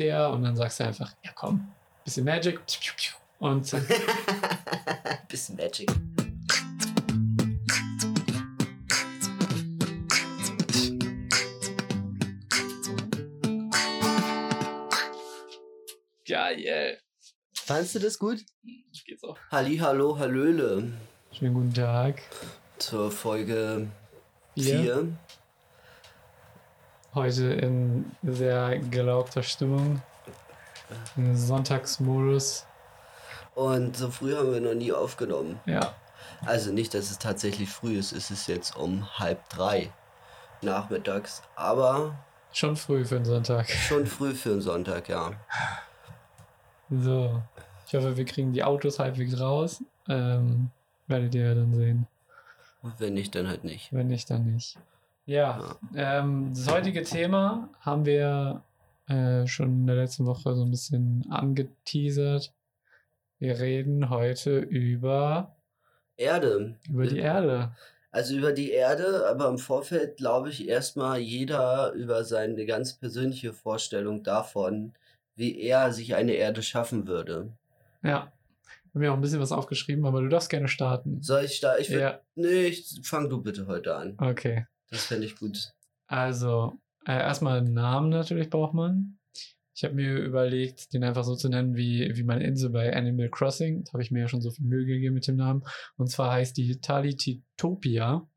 der, und dann sagst du einfach, ja komm, bisschen Magic und zack. Bisschen Magic. Ja, yeah. Fandst du das gut? Geht's auch. Halli, hallo, hallöle. Schönen guten Tag. Zur Folge 4. Heute in sehr gelaubter Stimmung. Im Sonntagsmodus. Und so früh haben wir noch nie aufgenommen. Ja. Also nicht, dass es tatsächlich früh ist. Es ist jetzt um 2:30 nachmittags. Aber... schon früh für den Sonntag. Schon früh für den Sonntag, ja. So, ich hoffe, wir kriegen die Autos halbwegs raus. Werdet ihr ja dann sehen. Wenn nicht, dann halt nicht. Wenn nicht, dann nicht. Ja. Das heutige Thema haben wir schon in der letzten Woche so ein bisschen angeteasert. Wir reden heute über... Erde. Über die Erde. Also über die Erde, aber im Vorfeld glaube ich erstmal jeder über seine ganz persönliche Vorstellung davon, wie er sich eine Erde schaffen würde. Ja, ich habe mir auch ein bisschen was aufgeschrieben, aber du darfst gerne starten. Soll ich starten? Ja. Nee, fang du bitte heute an. Okay. Das fände ich gut. Also, erstmal einen Namen natürlich braucht man. Ich habe mir überlegt, den einfach so zu nennen wie meine Insel bei Animal Crossing. Da habe ich mir ja schon so viel Mühe gegeben mit dem Namen. Und zwar heißt die Talititopia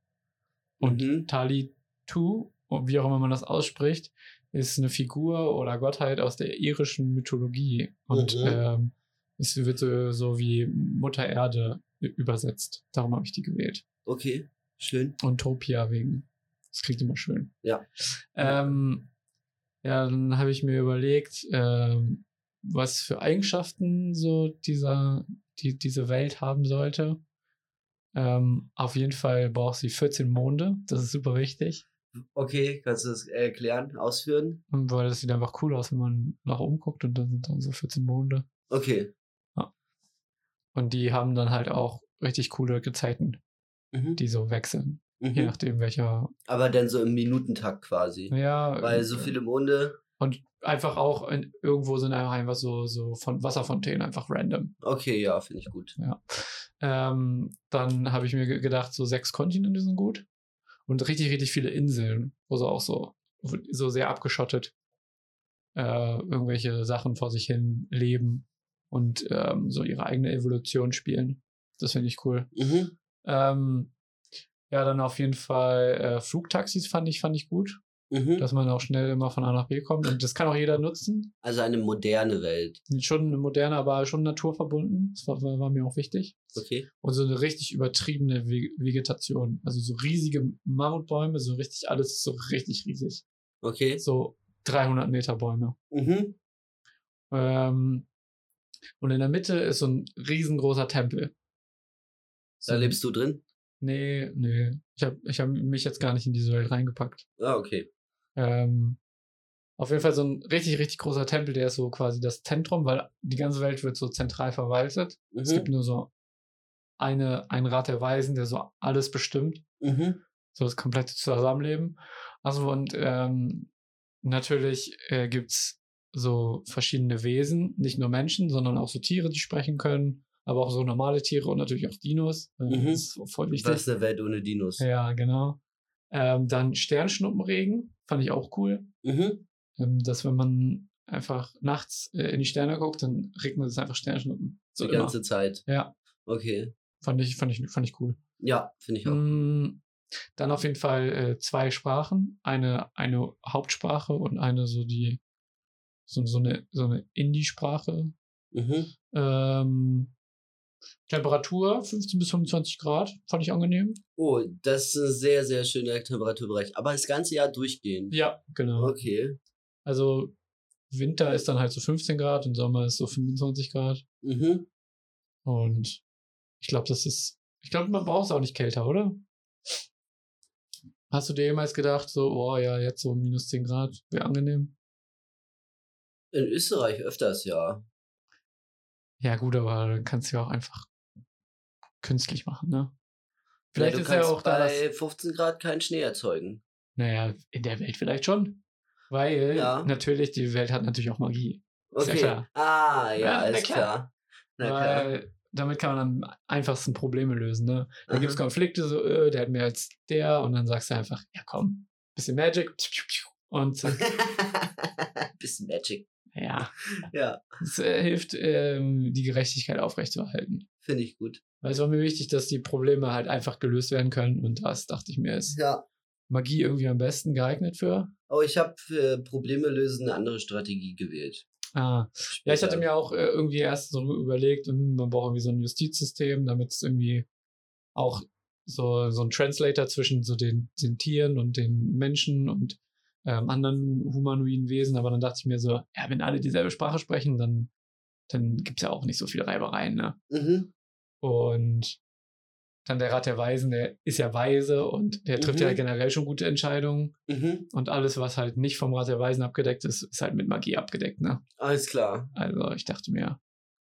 und Talitu, wie auch immer man das ausspricht, ist eine Figur oder Gottheit aus der irischen Mythologie und es wird so wie Mutter Erde übersetzt. Darum habe ich die gewählt. Okay, schön. Und Topia wegen. Das klingt immer schön. Ja. Ja, dann habe ich mir überlegt, was für Eigenschaften so diese Welt haben sollte. Auf jeden Fall braucht sie 14 Monde. Das ist super wichtig. Okay, kannst du das erklären, ausführen? Und weil das sieht einfach cool aus, wenn man nach oben guckt und dann sind dann so 14 Monde. Okay. Ja. Und die haben dann halt auch richtig coole Gezeiten, die so wechseln. Je nachdem, welcher... Aber dann so im Minutentakt quasi. Ja. Weil so viele Monde... Und einfach auch irgendwo sind einfach so von Wasserfontänen einfach random. Okay, ja, finde ich gut. Ja. Dann habe ich mir gedacht, so 6 Kontinente sind gut. Und richtig, richtig viele Inseln, wo sie auch so sehr abgeschottet irgendwelche Sachen vor sich hin leben und so ihre eigene Evolution spielen. Das finde ich cool. Ja, dann auf jeden Fall Flugtaxis fand ich gut. Dass man auch schnell immer von A nach B kommt. Und das kann auch jeder nutzen. Also eine moderne Welt. Schon eine moderne, aber schon naturverbunden. Das war mir auch wichtig. Okay. Und so eine richtig übertriebene Vegetation. Also so riesige Mammutbäume, so richtig, alles so richtig riesig. Okay. So 300 Meter Bäume. Und in der Mitte ist so ein riesengroßer Tempel. So, da lebst du drin? Nee. Ich hab mich jetzt gar nicht in diese Welt reingepackt. Ah, okay. Auf jeden Fall so ein richtig, richtig großer Tempel, der ist so quasi das Zentrum, weil die ganze Welt wird so zentral verwaltet. Es gibt nur so einen Rat der Weisen, der so alles bestimmt. So das komplette Zusammenleben. Also und natürlich gibt's so verschiedene Wesen, nicht nur Menschen, sondern auch so Tiere, die sprechen können. Aber auch so normale Tiere und natürlich auch Dinos. Das ist voll wichtig. Das ist eine Welt ohne Dinos. Ja, genau. Dann Sternschnuppenregen, fand ich auch cool. Dass wenn man einfach nachts in die Sterne guckt, dann regnet es einfach Sternschnuppen. So die ganze Zeit? Ja. Okay. Fand ich cool. Ja, finde ich auch. Dann auf jeden Fall 2 Sprachen. Eine Hauptsprache und eine so eine Indie-Sprache. Temperatur 15 bis 25 Grad, fand ich angenehm. Oh, das ist ein sehr, sehr schöner Temperaturbereich. Aber das ganze Jahr durchgehend. Ja, genau. Okay. Also Winter ist dann halt so 15 Grad und Sommer ist so 25 Grad. Und ich glaube, man braucht es auch nicht kälter, oder? Hast du dir jemals gedacht, so, oh ja, jetzt so minus 10 Grad, wäre angenehm? In Österreich öfters, ja. Ja gut, aber dann kannst du ja auch einfach künstlich machen, ne? Vielleicht ist ja auch bei 15 Grad keinen Schnee erzeugen. Naja, in der Welt vielleicht schon. Weil natürlich, die Welt hat natürlich auch Magie. Okay. Ist ja klar. Ah, ja, ist klar. Na klar. Weil damit kann man am einfachsten Probleme lösen, ne? Da gibt es Konflikte, so, der hat mehr als der, und dann sagst du einfach, ja komm, bisschen Magic, und zack. Bisschen Magic. Ja. Ja. Das hilft, die Gerechtigkeit aufrechtzuerhalten. Finde ich gut. Weil es war mir wichtig, dass die Probleme halt einfach gelöst werden können, und das, dachte ich mir, ist Magie irgendwie am besten geeignet für. Oh, ich habe für Probleme lösen eine andere Strategie gewählt. Ah, später. Ja, ich hatte mir auch irgendwie erst so überlegt, man braucht irgendwie so ein Justizsystem, damit es irgendwie auch so ein Translator zwischen so den Tieren und den Menschen und anderen humanoiden Wesen, aber dann dachte ich mir so, ja, wenn alle dieselbe Sprache sprechen, dann gibt es ja auch nicht so viele Reibereien, ne? Mhm. Und dann der Rat der Weisen, der ist ja weise und der trifft ja generell schon gute Entscheidungen. Mhm. Und alles, was halt nicht vom Rat der Weisen abgedeckt ist, ist halt mit Magie abgedeckt, ne? Alles klar. Also ich dachte mir.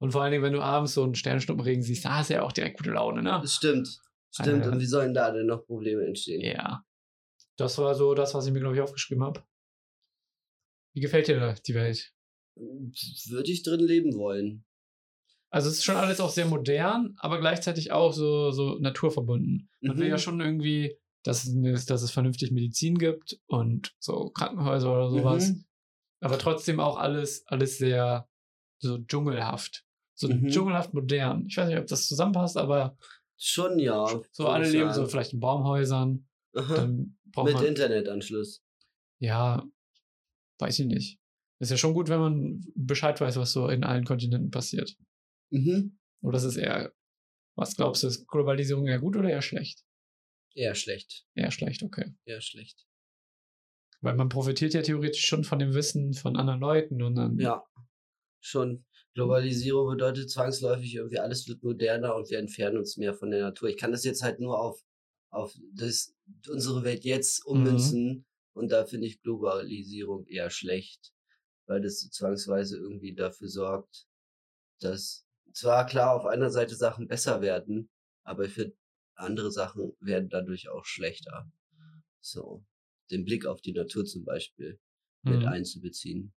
Und vor allen Dingen, wenn du abends so einen Sternschnuppenregen siehst, da hast du ja auch direkt gute Laune, ne? Das stimmt. Stimmt. Und wie sollen da denn noch Probleme entstehen? Ja. Das war so das, was ich mir, glaube ich, aufgeschrieben habe. Wie gefällt dir die Welt? Würde ich drin leben wollen. Also es ist schon alles auch sehr modern, aber gleichzeitig auch so naturverbunden. Man will ja schon irgendwie, dass es vernünftig Medizin gibt und so Krankenhäuser oder sowas. Mhm. Aber trotzdem auch alles sehr so dschungelhaft. So dschungelhaft modern. Ich weiß nicht, ob das zusammenpasst, aber schon ja. So alle leben so vielleicht in Baumhäusern. Dann braucht mit Internetanschluss. Ja, weiß ich nicht. Ist ja schon gut, wenn man Bescheid weiß, was so in allen Kontinenten passiert. Mhm. Oder ist es eher, was glaubst du, ist Globalisierung eher gut oder eher schlecht? Eher schlecht. Eher schlecht, okay. Eher schlecht. Weil man profitiert ja theoretisch schon von dem Wissen von anderen Leuten und dann. Ja, schon. Globalisierung bedeutet zwangsläufig irgendwie, alles wird moderner und wir entfernen uns mehr von der Natur. Ich kann das jetzt halt nur auf das, unsere Welt jetzt ummünzen und da finde ich Globalisierung eher schlecht, weil das so zwangsweise irgendwie dafür sorgt, dass zwar klar auf einer Seite Sachen besser werden, aber für andere Sachen werden dadurch auch schlechter. So, den Blick auf die Natur zum Beispiel mit einzubeziehen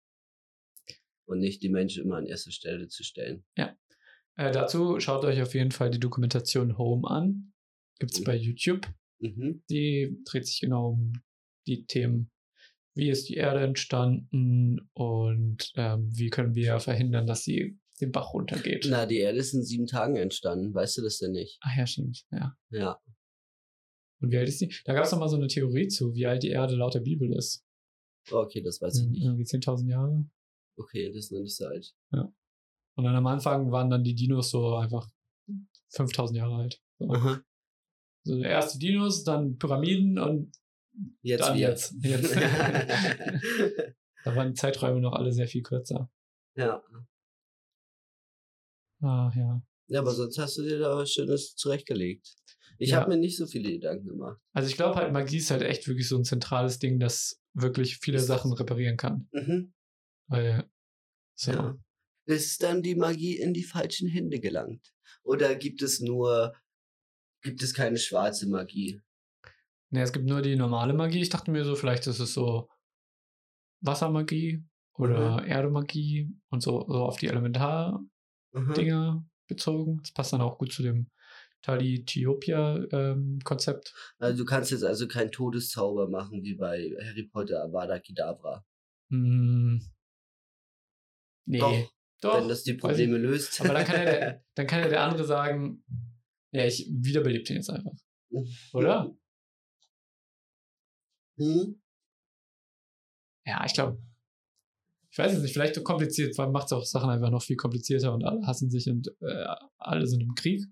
und nicht die Menschen immer an erste Stelle zu stellen. Ja, dazu schaut euch auf jeden Fall die Dokumentation Home an. Gibt es bei YouTube. Mhm. Die dreht sich genau um die Themen, wie ist die Erde entstanden und wie können wir verhindern, dass sie den Bach runtergeht. Na, die Erde ist in 7 Tagen entstanden. Weißt du das denn nicht? Ach ja, stimmt. Ja. Und wie alt ist die? Da gab es nochmal so eine Theorie zu, wie alt die Erde laut der Bibel ist. Oh, okay, das weiß ich nicht. Irgendwie 10.000 Jahre. Okay, das ist noch nicht so alt. Ja. Und dann am Anfang waren dann die Dinos so einfach 5.000 Jahre alt. So. Aha. So erste Dinos, dann Pyramiden und jetzt. Da waren die Zeiträume noch alle sehr viel kürzer. Ja. Ah, ja. Ja, aber sonst hast du dir da was Schönes zurechtgelegt. Ich habe mir nicht so viele Gedanken gemacht. Also ich glaube halt, Magie ist halt echt wirklich so ein zentrales Ding, das wirklich viele Sachen reparieren kann. Mhm. Weil, so. Ja. Ist dann die Magie in die falschen Hände gelangt? Oder gibt es keine schwarze Magie? Ne, es gibt nur die normale Magie. Ich dachte mir so, vielleicht ist es so Wassermagie oder Erdemagie und so auf die Elementar-Dinger bezogen. Das passt dann auch gut zu dem Talititopia-Konzept. Also du kannst jetzt also keinen Todeszauber machen, wie bei Harry Potter, Avada Kedavra. Nee. Doch. Wenn das die Probleme löst. Aber dann kann ja der andere sagen, ja, ich wiederbelebe den jetzt einfach. Oder? Hm? Ja, ich glaube, ich weiß es nicht, vielleicht so kompliziert, weil macht es auch Sachen einfach noch viel komplizierter und alle hassen sich und alle sind im Krieg.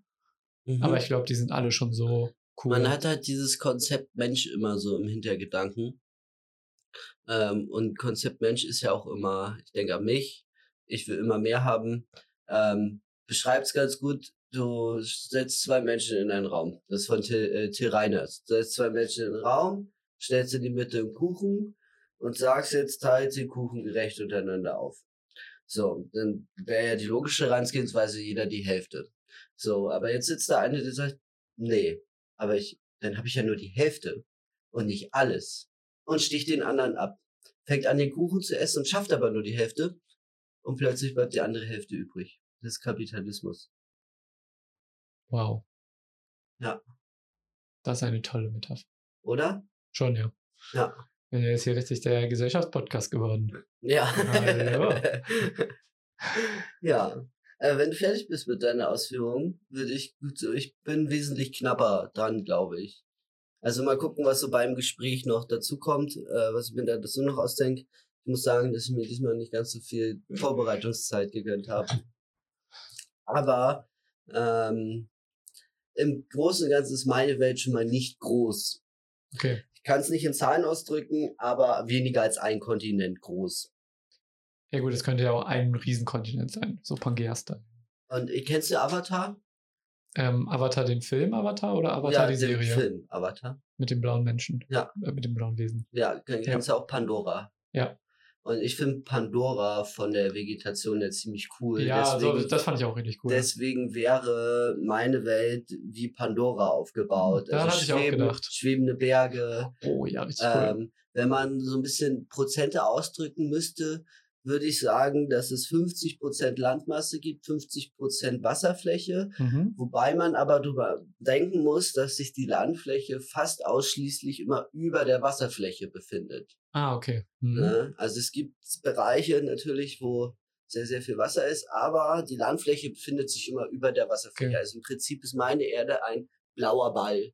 Mhm. Aber ich glaube, die sind alle schon so cool. Man hat halt dieses Konzept Mensch immer so im Hintergedanken. Und Konzept Mensch ist ja auch immer, ich denke an mich, ich will immer mehr haben. Beschreibt's ganz gut. Du setzt 2 Menschen in einen Raum. Das ist von Till Reiners. Du setzt 2 Menschen in einen Raum, stellst in die Mitte einen Kuchen und sagst jetzt, teilt den Kuchen gerecht untereinander auf. So, dann wäre ja die logische Herangehensweise jeder die Hälfte. So, aber jetzt sitzt da einer, der sagt, nee, aber dann habe ich ja nur die Hälfte und nicht alles. Und sticht den anderen ab. fängt an, den Kuchen zu essen und schafft aber nur die Hälfte. Und plötzlich bleibt die andere Hälfte übrig. Das ist Kapitalismus. Wow. Ja. Das ist eine tolle Metapher. Oder? Schon, ja. Ja. Ist hier richtig der Gesellschaftspodcast geworden. Ja. Ja. Wenn du fertig bist mit deiner Ausführung, würde ich gut so, ich bin wesentlich knapper dran, glaube ich. Also mal gucken, was so beim Gespräch noch dazu kommt, was ich mir da dazu noch ausdenke. Ich muss sagen, dass ich mir diesmal nicht ganz so viel Vorbereitungszeit gegönnt habe. Aber im Großen und Ganzen ist meine Welt schon mal nicht groß. Okay. Ich kann es nicht in Zahlen ausdrücken, aber weniger als ein Kontinent groß. Ja gut, das könnte ja auch ein Riesenkontinent sein, so Pangea-Style. Und kennst du Avatar? Avatar, den Film Avatar oder Avatar, ja, die Serie? Ja, den Film Avatar. Mit dem blauen Menschen. Ja. Mit dem blauen Wesen. Ja, kennst ja auch Pandora. Ja. Und ich finde Pandora von der Vegetation ja ziemlich cool. Ja, deswegen, also das fand ich auch richtig cool. Deswegen wäre meine Welt wie Pandora aufgebaut. Da also hatte ich auch gedacht. Schwebende Berge. Oh ja, richtig cool. Wenn man so ein bisschen Prozente ausdrücken müsste, würde ich sagen, dass es 50% Landmasse gibt, 50% Wasserfläche, wobei man aber darüber denken muss, dass sich die Landfläche fast ausschließlich immer über der Wasserfläche befindet. Ah, okay. Mhm. Also es gibt Bereiche natürlich, wo sehr, sehr viel Wasser ist, aber die Landfläche befindet sich immer über der Wasserfläche. Okay. Also im Prinzip ist meine Erde ein blauer Ball,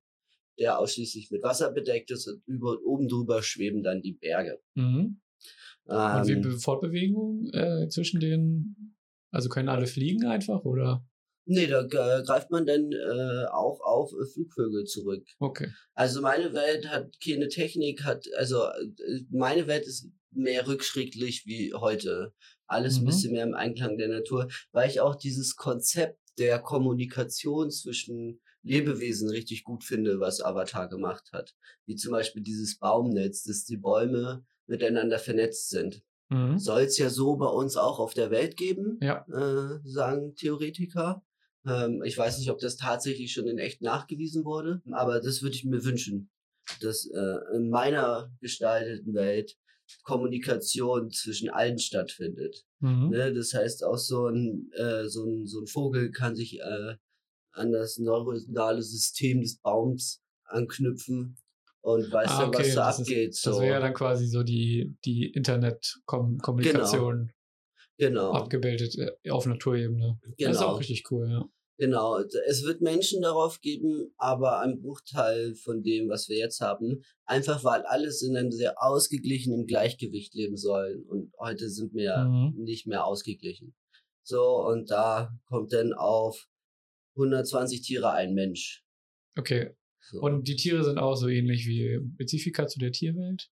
der ausschließlich mit Wasser bedeckt ist und oben drüber schweben dann die Berge. Mhm. Und wie Fortbewegung zwischen den, also können alle fliegen einfach, oder? Nee, da greift man dann auch auf Flugvögel zurück. Okay. Also meine Welt hat keine Technik, meine Welt ist mehr rückschrittlich wie heute. Alles ein bisschen mehr im Einklang der Natur, weil ich auch dieses Konzept der Kommunikation zwischen Lebewesen richtig gut finde, was Avatar gemacht hat. Wie zum Beispiel dieses Baumnetz, dass die Bäume miteinander vernetzt sind. Mhm. Soll es ja so bei uns auch auf der Welt geben, ja. Sagen Theoretiker. Ich weiß nicht, ob das tatsächlich schon in echt nachgewiesen wurde, aber das würde ich mir wünschen, dass in meiner gestalteten Welt Kommunikation zwischen allen stattfindet. Mhm. Ne, das heißt, auch so ein Vogel kann sich an das neuronale System des Baums anknüpfen und weiß dann, okay, was da abgeht. So. Das wäre dann quasi so die Internet-Kommunikation genau. abgebildet auf Naturebene. Genau. Das ist auch richtig cool, ja. Genau, es wird Menschen darauf geben, aber ein Bruchteil von dem, was wir jetzt haben, einfach weil alles in einem sehr ausgeglichenen Gleichgewicht leben sollen und heute sind wir nicht mehr ausgeglichen. So, und da kommt dann auf 120 Tiere ein Mensch. Okay. So. Und die Tiere sind auch so ähnlich wie Spezifika zu der Tierwelt?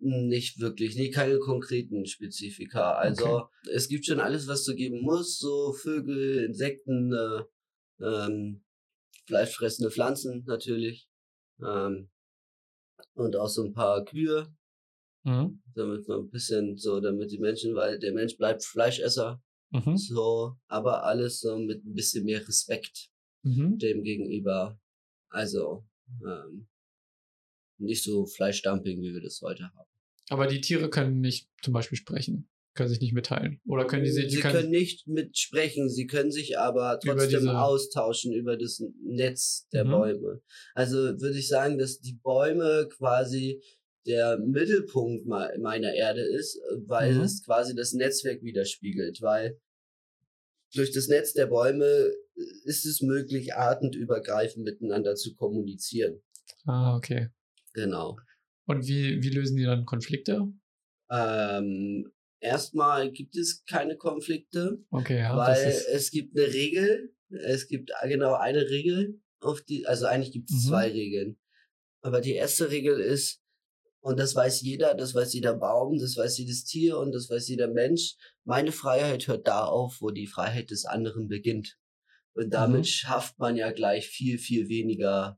Nicht wirklich, keine konkreten Spezifika. Also es gibt schon alles, was du geben musst, so Vögel, Insekten, fleischfressende Pflanzen natürlich und auch so ein paar Kühe, damit man ein bisschen so, damit die Menschen, weil der Mensch bleibt Fleischesser, so, aber alles so mit ein bisschen mehr Respekt dem gegenüber. Also nicht so Fleischdumping, wie wir das heute haben. Aber die Tiere können nicht zum Beispiel sprechen, können sich nicht mitteilen. Oder können die sich? Sie können nicht mitsprechen, sie können sich aber trotzdem austauschen über das Netz der Bäume. Also würde ich sagen, dass die Bäume quasi der Mittelpunkt meiner Erde ist, weil es quasi das Netzwerk widerspiegelt, weil durch das Netz der Bäume ist es möglich, artenübergreifend miteinander zu kommunizieren. Ah, okay. Genau. Und wie lösen die dann Konflikte? Erstmal gibt es keine Konflikte, weil es gibt eine Regel. Es gibt genau eine Regel, also eigentlich gibt es zwei Regeln. Aber die erste Regel ist, und das weiß jeder Baum, das weiß jedes Tier und das weiß jeder Mensch. Meine Freiheit hört da auf, wo die Freiheit des anderen beginnt. Und damit schafft man ja gleich viel, viel weniger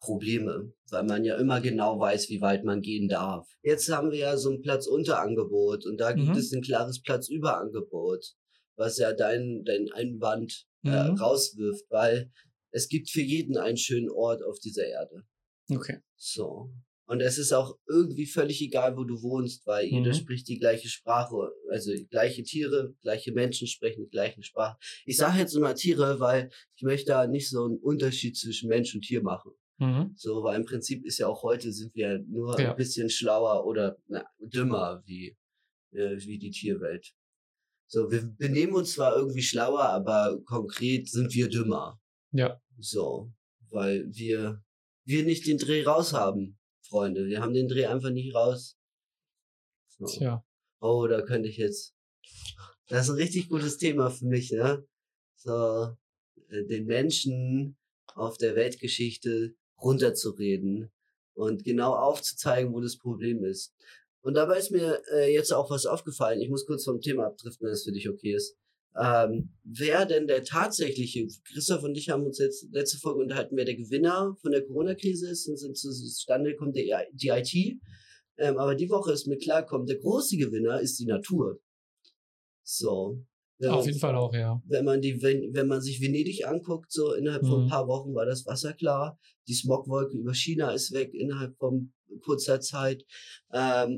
Probleme, weil man ja immer genau weiß, wie weit man gehen darf. Jetzt haben wir ja so ein Platzunterangebot und da gibt es ein klares Platzüberangebot, was ja dein Einwand rauswirft, weil es gibt für jeden einen schönen Ort auf dieser Erde. Okay. So. Und es ist auch irgendwie völlig egal, wo du wohnst, weil jeder spricht die gleiche Sprache. Also gleiche Tiere, gleiche Menschen sprechen die gleichen Sprachen. Ich sage jetzt immer Tiere, weil ich möchte da nicht so einen Unterschied zwischen Mensch und Tier machen. Mhm. So, weil im Prinzip ist ja auch heute sind wir nur ein bisschen schlauer oder dümmer wie die Tierwelt. So, wir benehmen uns zwar irgendwie schlauer, aber konkret sind wir dümmer. Ja. So, weil wir nicht den Dreh raus haben, Freunde. Wir haben den Dreh einfach nicht raus. So. Tja. Oh, da könnte ich jetzt... Das ist ein richtig gutes Thema für mich, ne? So, den Menschen auf der Weltgeschichte runterzureden und genau aufzuzeigen, wo das Problem ist. Und dabei ist mir jetzt auch was aufgefallen. Ich muss kurz vom Thema abdriften, wenn es für dich okay ist. Wer denn der tatsächliche, Christoph und ich haben uns jetzt letzte Folge unterhalten, wer der Gewinner von der Corona-Krise ist, und sind zustande kommt die IT. Aber die Woche ist mir klargekommen, der große Gewinner ist die Natur. So. Auf jeden Fall auch, ja. Wenn man sich Venedig anguckt, so innerhalb von ein paar Wochen war das Wasser klar. Die Smogwolke über China ist weg innerhalb von kurzer Zeit.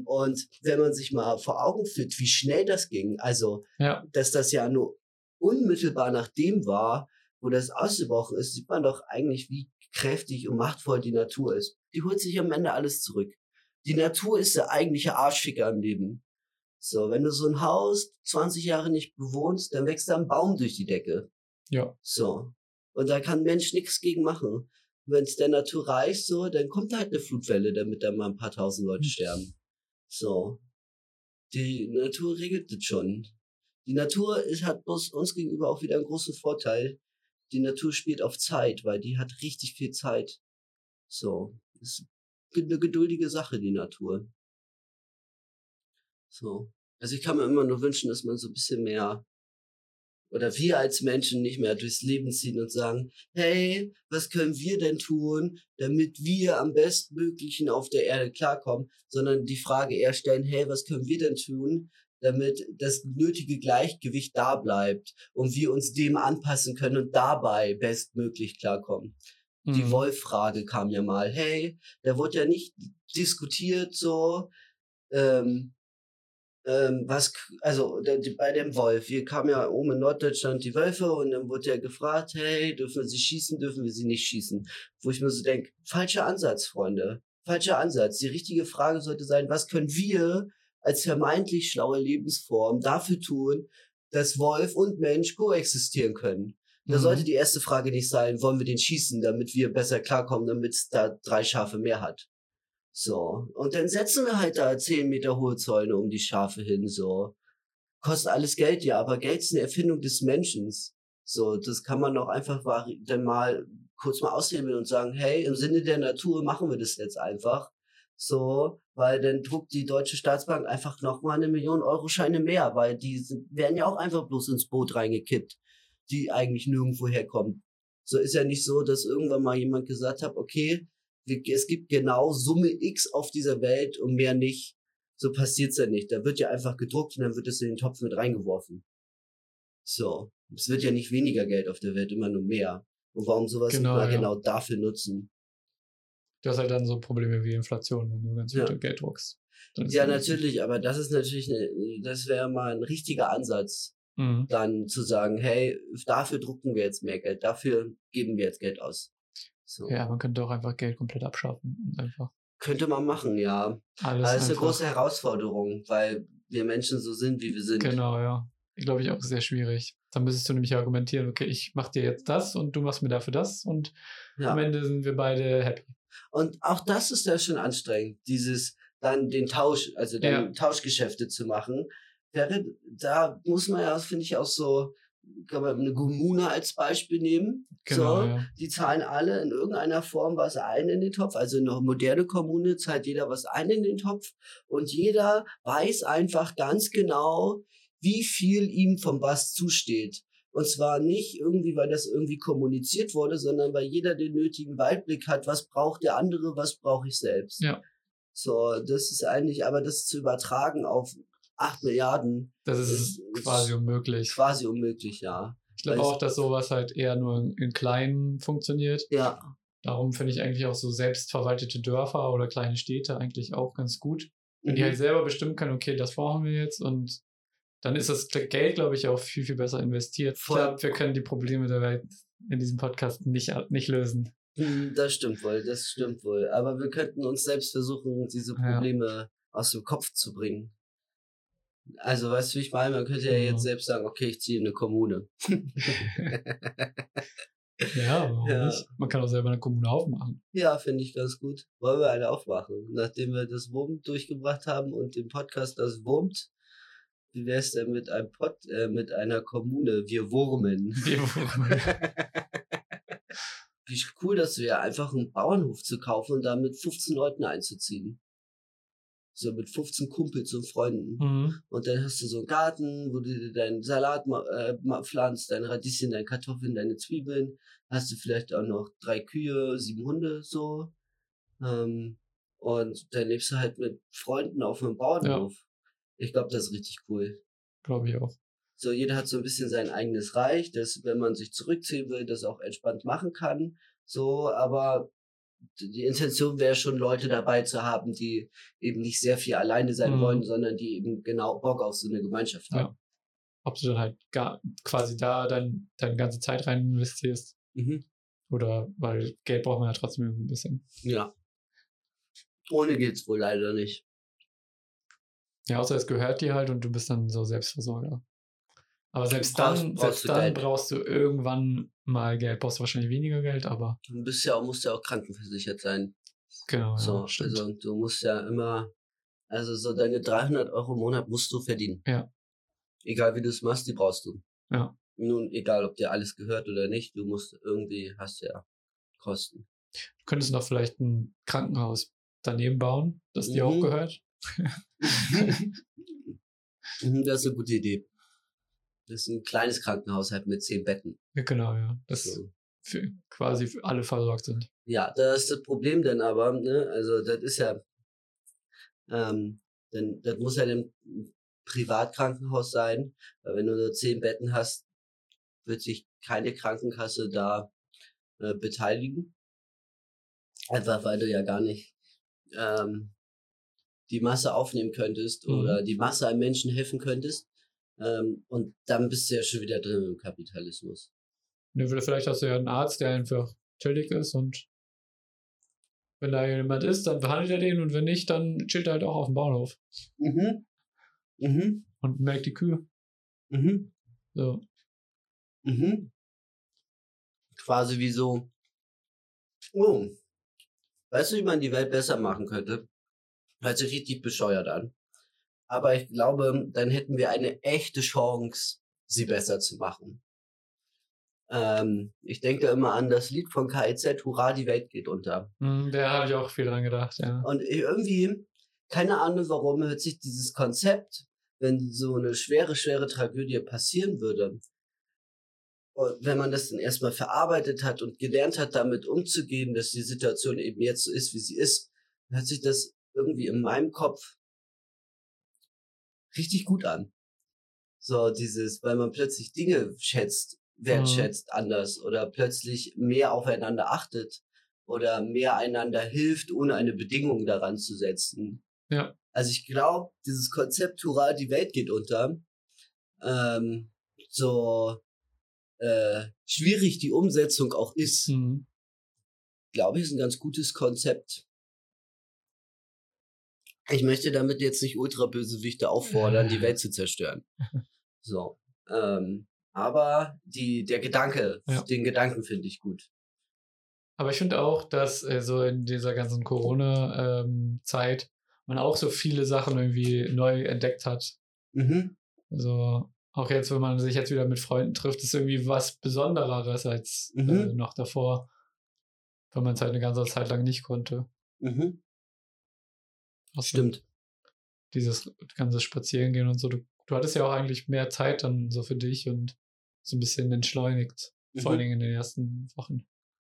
Und wenn man sich mal vor Augen führt, wie schnell das ging, also dass das ja nur unmittelbar nach dem war, wo das ausgebrochen ist, sieht man doch eigentlich, wie kräftig und machtvoll die Natur ist. Die holt sich am Ende alles zurück. Die Natur ist der eigentliche Arschficker im Leben. So, wenn du so ein Haus 20 Jahre nicht bewohnst, dann wächst da ein Baum durch die Decke. Ja. So. Und da kann Mensch nichts gegen machen. Wenn es der Natur reicht, so, dann kommt halt eine Flutwelle, damit da mal ein paar tausend Leute sterben. So. Die Natur regelt das schon. Die Natur hat bloß uns gegenüber auch wieder einen großen Vorteil. Die Natur spielt auf Zeit, weil die hat richtig viel Zeit. So. Ist eine geduldige Sache, die Natur. So. Also ich kann mir immer nur wünschen, dass man so ein bisschen mehr, oder wir als Menschen nicht mehr durchs Leben ziehen und sagen, hey, was können wir denn tun, damit wir am bestmöglichen auf der Erde klarkommen, sondern die Frage eher stellen, hey, was können wir denn tun, damit das nötige Gleichgewicht da bleibt und wir uns dem anpassen können und dabei bestmöglich klarkommen. Die Wolf-Frage kam ja mal, hey, da wurde ja nicht diskutiert so, bei dem Wolf, wir kamen ja oben in Norddeutschland die Wölfe und dann wurde ja gefragt, hey, dürfen wir sie schießen, dürfen wir sie nicht schießen? Wo ich mir so denke, falscher Ansatz, Freunde, falscher Ansatz. Die richtige Frage sollte sein, was können wir als vermeintlich schlaue Lebensform dafür tun, dass Wolf und Mensch koexistieren können? Da sollte die erste Frage nicht sein, wollen wir den schießen, damit wir besser klarkommen, damit es da 3 Schafe mehr hat. So, und dann setzen wir halt da 10 Meter hohe Zäune um die Schafe hin, so. Kostet alles Geld, ja, aber Geld ist eine Erfindung des Menschen. So, das kann man doch einfach dann mal kurz mal aushebeln und sagen, hey, im Sinne der Natur machen wir das jetzt einfach. So, weil dann druckt die Deutsche Staatsbank einfach nochmal 1 Million Euro Scheine mehr, weil die werden ja auch einfach bloß ins Boot reingekippt, die eigentlich nirgendwo herkommen. So ist ja nicht so, dass irgendwann mal jemand gesagt hat, okay, es gibt genau Summe X auf dieser Welt und mehr nicht. So passiert's ja nicht. Da wird ja einfach gedruckt und dann wird es in den Topf mit reingeworfen. So. Es wird ja nicht weniger Geld auf der Welt, immer nur mehr. Und warum sowas genau dafür nutzen? Du hast halt dann so Probleme wie Inflation, wenn du ganz viel Geld druckst. Ja, natürlich, aber das ist natürlich, das wäre mal ein richtiger Ansatz, dann zu sagen, hey, dafür drucken wir jetzt mehr Geld, dafür geben wir jetzt Geld aus. So. Ja, man könnte auch einfach Geld komplett abschaffen. Einfach. Könnte man machen, ja. Aber es ist eine große Herausforderung, weil wir Menschen so sind, wie wir sind. Genau, ja. Glaube ich auch sehr schwierig. Dann müsstest du nämlich argumentieren, okay, ich mach dir jetzt das und du machst mir dafür das und am Ende sind wir beide happy. Und auch das ist ja schon anstrengend, dieses dann den Tausch, also Tauschgeschäfte zu machen. Da muss man ja, finde ich, auch so, kann man eine Kommune als Beispiel nehmen. Genau, so, die zahlen alle in irgendeiner Form was ein in den Topf. Also in einer modernen Kommune zahlt jeder was ein in den Topf und jeder weiß einfach ganz genau, wie viel ihm vom Bass zusteht. Und zwar nicht irgendwie, weil das irgendwie kommuniziert wurde, sondern weil jeder den nötigen Weitblick hat, was braucht der andere, was brauche ich selbst. Ja. So, das ist eigentlich, aber das zu übertragen auf 8 Milliarden. Das ist quasi unmöglich. Quasi unmöglich, ja. Ich glaube auch, dass sowas halt eher nur in kleinen funktioniert. Ja. Darum finde ich eigentlich auch so selbstverwaltete Dörfer oder kleine Städte eigentlich auch ganz gut. Wenn die halt selber bestimmen können, okay, das brauchen wir jetzt, und dann ist das Geld, glaube ich, auch viel, viel besser investiert. Voll. Ich glaube, wir können die Probleme der Welt in diesem Podcast nicht lösen. Das stimmt wohl. Aber wir könnten uns selbst versuchen, diese Probleme aus dem Kopf zu bringen. Also, weißt du, wie ich meine? Man könnte ja jetzt selbst sagen, okay, ich ziehe in eine Kommune. Warum nicht? Man kann auch selber eine Kommune aufmachen. Ja, finde ich ganz gut. Wollen wir eine aufmachen? Nachdem wir das Wurmt durchgebracht haben und den Podcast das Wurmt, wie wäre es denn mit einem mit einer Kommune? Wir wurmen. Wie cool das wäre, einfach einen Bauernhof zu kaufen und da mit 15 Leuten einzuziehen. So mit 15 Kumpels und Freunden. Mhm. Und dann hast du so einen Garten, wo du dir deinen Salat pflanzt, deine Radieschen, deine Kartoffeln, deine Zwiebeln. Hast du vielleicht auch noch 3 Kühe, 7 Hunde, so. Und dann lebst du halt mit Freunden auf einem Bauernhof. Ja. Ich glaube, das ist richtig cool. Glaube ich auch. So, jeder hat so ein bisschen sein eigenes Reich, das, wenn man sich zurückziehen will, das auch entspannt machen kann. So, aber die Intention wäre schon, Leute dabei zu haben, die eben nicht sehr viel alleine sein wollen, sondern die eben genau Bock auf so eine Gemeinschaft haben. Ja. Ob du dann halt quasi da deine ganze Zeit rein investierst. Mhm. Oder, weil Geld braucht man ja trotzdem ein bisschen. Ja. Ohne geht's wohl leider nicht. Ja, außer es gehört dir halt und du bist dann so Selbstversorger. Aber selbst dann brauchst du irgendwann mal Geld. Brauchst du wahrscheinlich weniger Geld, aber... Du musst ja auch krankenversichert sein. Genau, so, ja, stimmt. Also du musst ja immer... Also so deine 300 Euro im Monat musst du verdienen. Ja. Egal wie du es machst, die brauchst du. Ja. Nun, egal ob dir alles gehört oder nicht, du musst irgendwie... Hast ja Kosten. Du könntest noch vielleicht ein Krankenhaus daneben bauen, das dir auch gehört. Das ist eine gute Idee. Das ist ein kleines Krankenhaus halt mit 10 Betten. Ja, genau, ja. Das so. Quasi für alle versorgt sind. Ja, das ist das Problem dann aber, ne? Also das ist ja, das muss ja ein Privatkrankenhaus sein, weil wenn du nur 10 Betten hast, wird sich keine Krankenkasse da beteiligen. Einfach weil du ja gar nicht die Masse aufnehmen könntest oder die Masse an Menschen helfen könntest. Und dann bist du ja schon wieder drin im Kapitalismus. Ne, vielleicht hast du ja einen Arzt, der einfach chillig ist, und wenn da jemand ist, dann behandelt er den, und wenn nicht, dann chillt er halt auch auf dem Bauernhof. Mhm. Mhm. Und merkt die Kühe. Mhm. So. Mhm. Quasi wie so. Oh. Weißt du, wie man die Welt besser machen könnte? Hört sich richtig bescheuert an. Aber ich glaube, dann hätten wir eine echte Chance, sie besser zu machen. Ich denke immer an das Lied von KIZ, Hurra, die Welt geht unter. Da habe ich auch viel dran gedacht, ja. Und irgendwie, keine Ahnung warum, hört sich dieses Konzept, wenn so eine schwere, schwere Tragödie passieren würde, und wenn man das dann erstmal verarbeitet hat und gelernt hat, damit umzugehen, dass die Situation eben jetzt so ist, wie sie ist, hört sich das irgendwie in meinem Kopf richtig gut an. So dieses, weil man plötzlich Dinge wertschätzt anders oder plötzlich mehr aufeinander achtet oder mehr einander hilft, ohne eine Bedingung daran zu setzen. Ja. Also ich glaube, dieses Konzept Hurra, die Welt geht unter, schwierig die Umsetzung auch ist, glaube ich, ist ein ganz gutes Konzept. Ich möchte damit jetzt nicht Ultrabösewichte auffordern, die Welt zu zerstören. So. Aber der Gedanke, den Gedanken finde ich gut. Aber ich finde auch, dass so in dieser ganzen Corona-Zeit man auch so viele Sachen irgendwie neu entdeckt hat. Mhm. Also auch jetzt, wenn man sich jetzt wieder mit Freunden trifft, ist irgendwie was Besondereres als noch davor, wenn man es halt eine ganze Zeit lang nicht konnte. Mhm. Also stimmt. Dieses ganze Spazierengehen und so. Du hattest ja auch eigentlich mehr Zeit dann so für dich und so ein bisschen entschleunigt. Mhm. Vor allen Dingen in den ersten Wochen.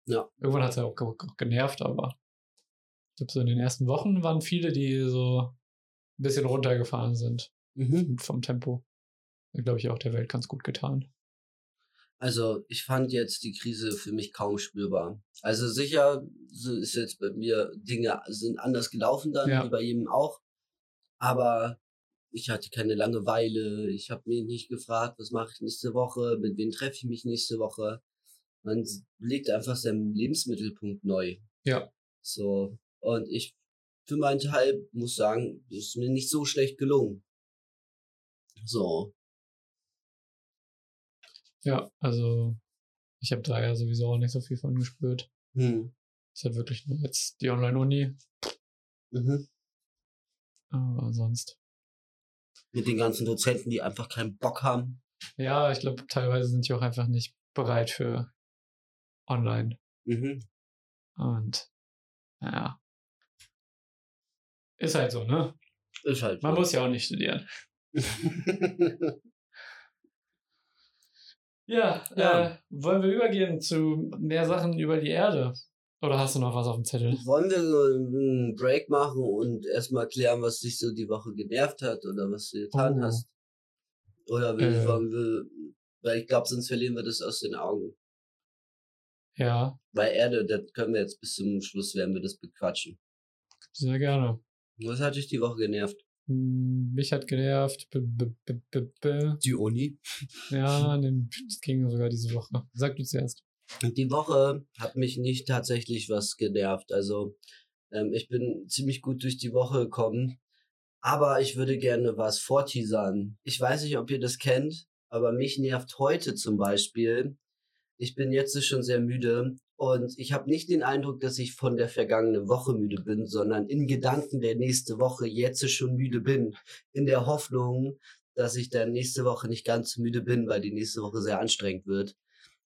Ja. Irgendwann hat es ja auch genervt, aber ich glaube, so in den ersten Wochen waren viele, die so ein bisschen runtergefahren sind vom Tempo. Glaube ich, auch der Welt ganz gut getan. Also ich fand jetzt die Krise für mich kaum spürbar. Also sicher ist jetzt bei mir, Dinge sind anders gelaufen dann, wie bei jedem auch. Aber ich hatte keine Langeweile. Ich habe mich nicht gefragt, was mache ich nächste Woche, mit wem treffe ich mich nächste Woche. Man legt einfach seinen Lebensmittelpunkt neu. Ja. So, und ich für meinen Teil muss sagen, es ist mir nicht so schlecht gelungen. So. Ja, also ich habe da ja sowieso auch nicht so viel von gespürt. Ist halt wirklich nur jetzt die Online-Uni. Aber sonst. Mit den ganzen Dozenten, die einfach keinen Bock haben. Ja, ich glaube, teilweise sind die auch einfach nicht bereit für online. Und naja. Ist halt so, ne? Ist halt so. Man muss ja auch nicht studieren. Ja. Wollen wir übergehen zu mehr Sachen über die Erde? Oder hast du noch was auf dem Zettel? Wollen wir so einen Break machen und erstmal klären, was dich so die Woche genervt hat oder was du getan hast? Oder wollen wir, weil ich glaube, sonst verlieren wir das aus den Augen. Ja. Bei Erde, das können wir jetzt bis zum Schluss, werden wir das bequatschen. Sehr gerne. Was hat dich die Woche genervt? Mich hat genervt. Die Uni. Ja, das ging sogar diese Woche. Sag du zuerst. Die Woche hat mich nicht tatsächlich was genervt. Also ich bin ziemlich gut durch die Woche gekommen. Aber ich würde gerne was vorteasern. Ich weiß nicht, ob ihr das kennt, aber mich nervt heute zum Beispiel. Ich bin jetzt schon sehr müde. Und ich habe nicht den Eindruck, dass ich von der vergangenen Woche müde bin, sondern in Gedanken der nächste Woche jetzt schon müde bin. In der Hoffnung, dass ich dann nächste Woche nicht ganz müde bin, weil die nächste Woche sehr anstrengend wird.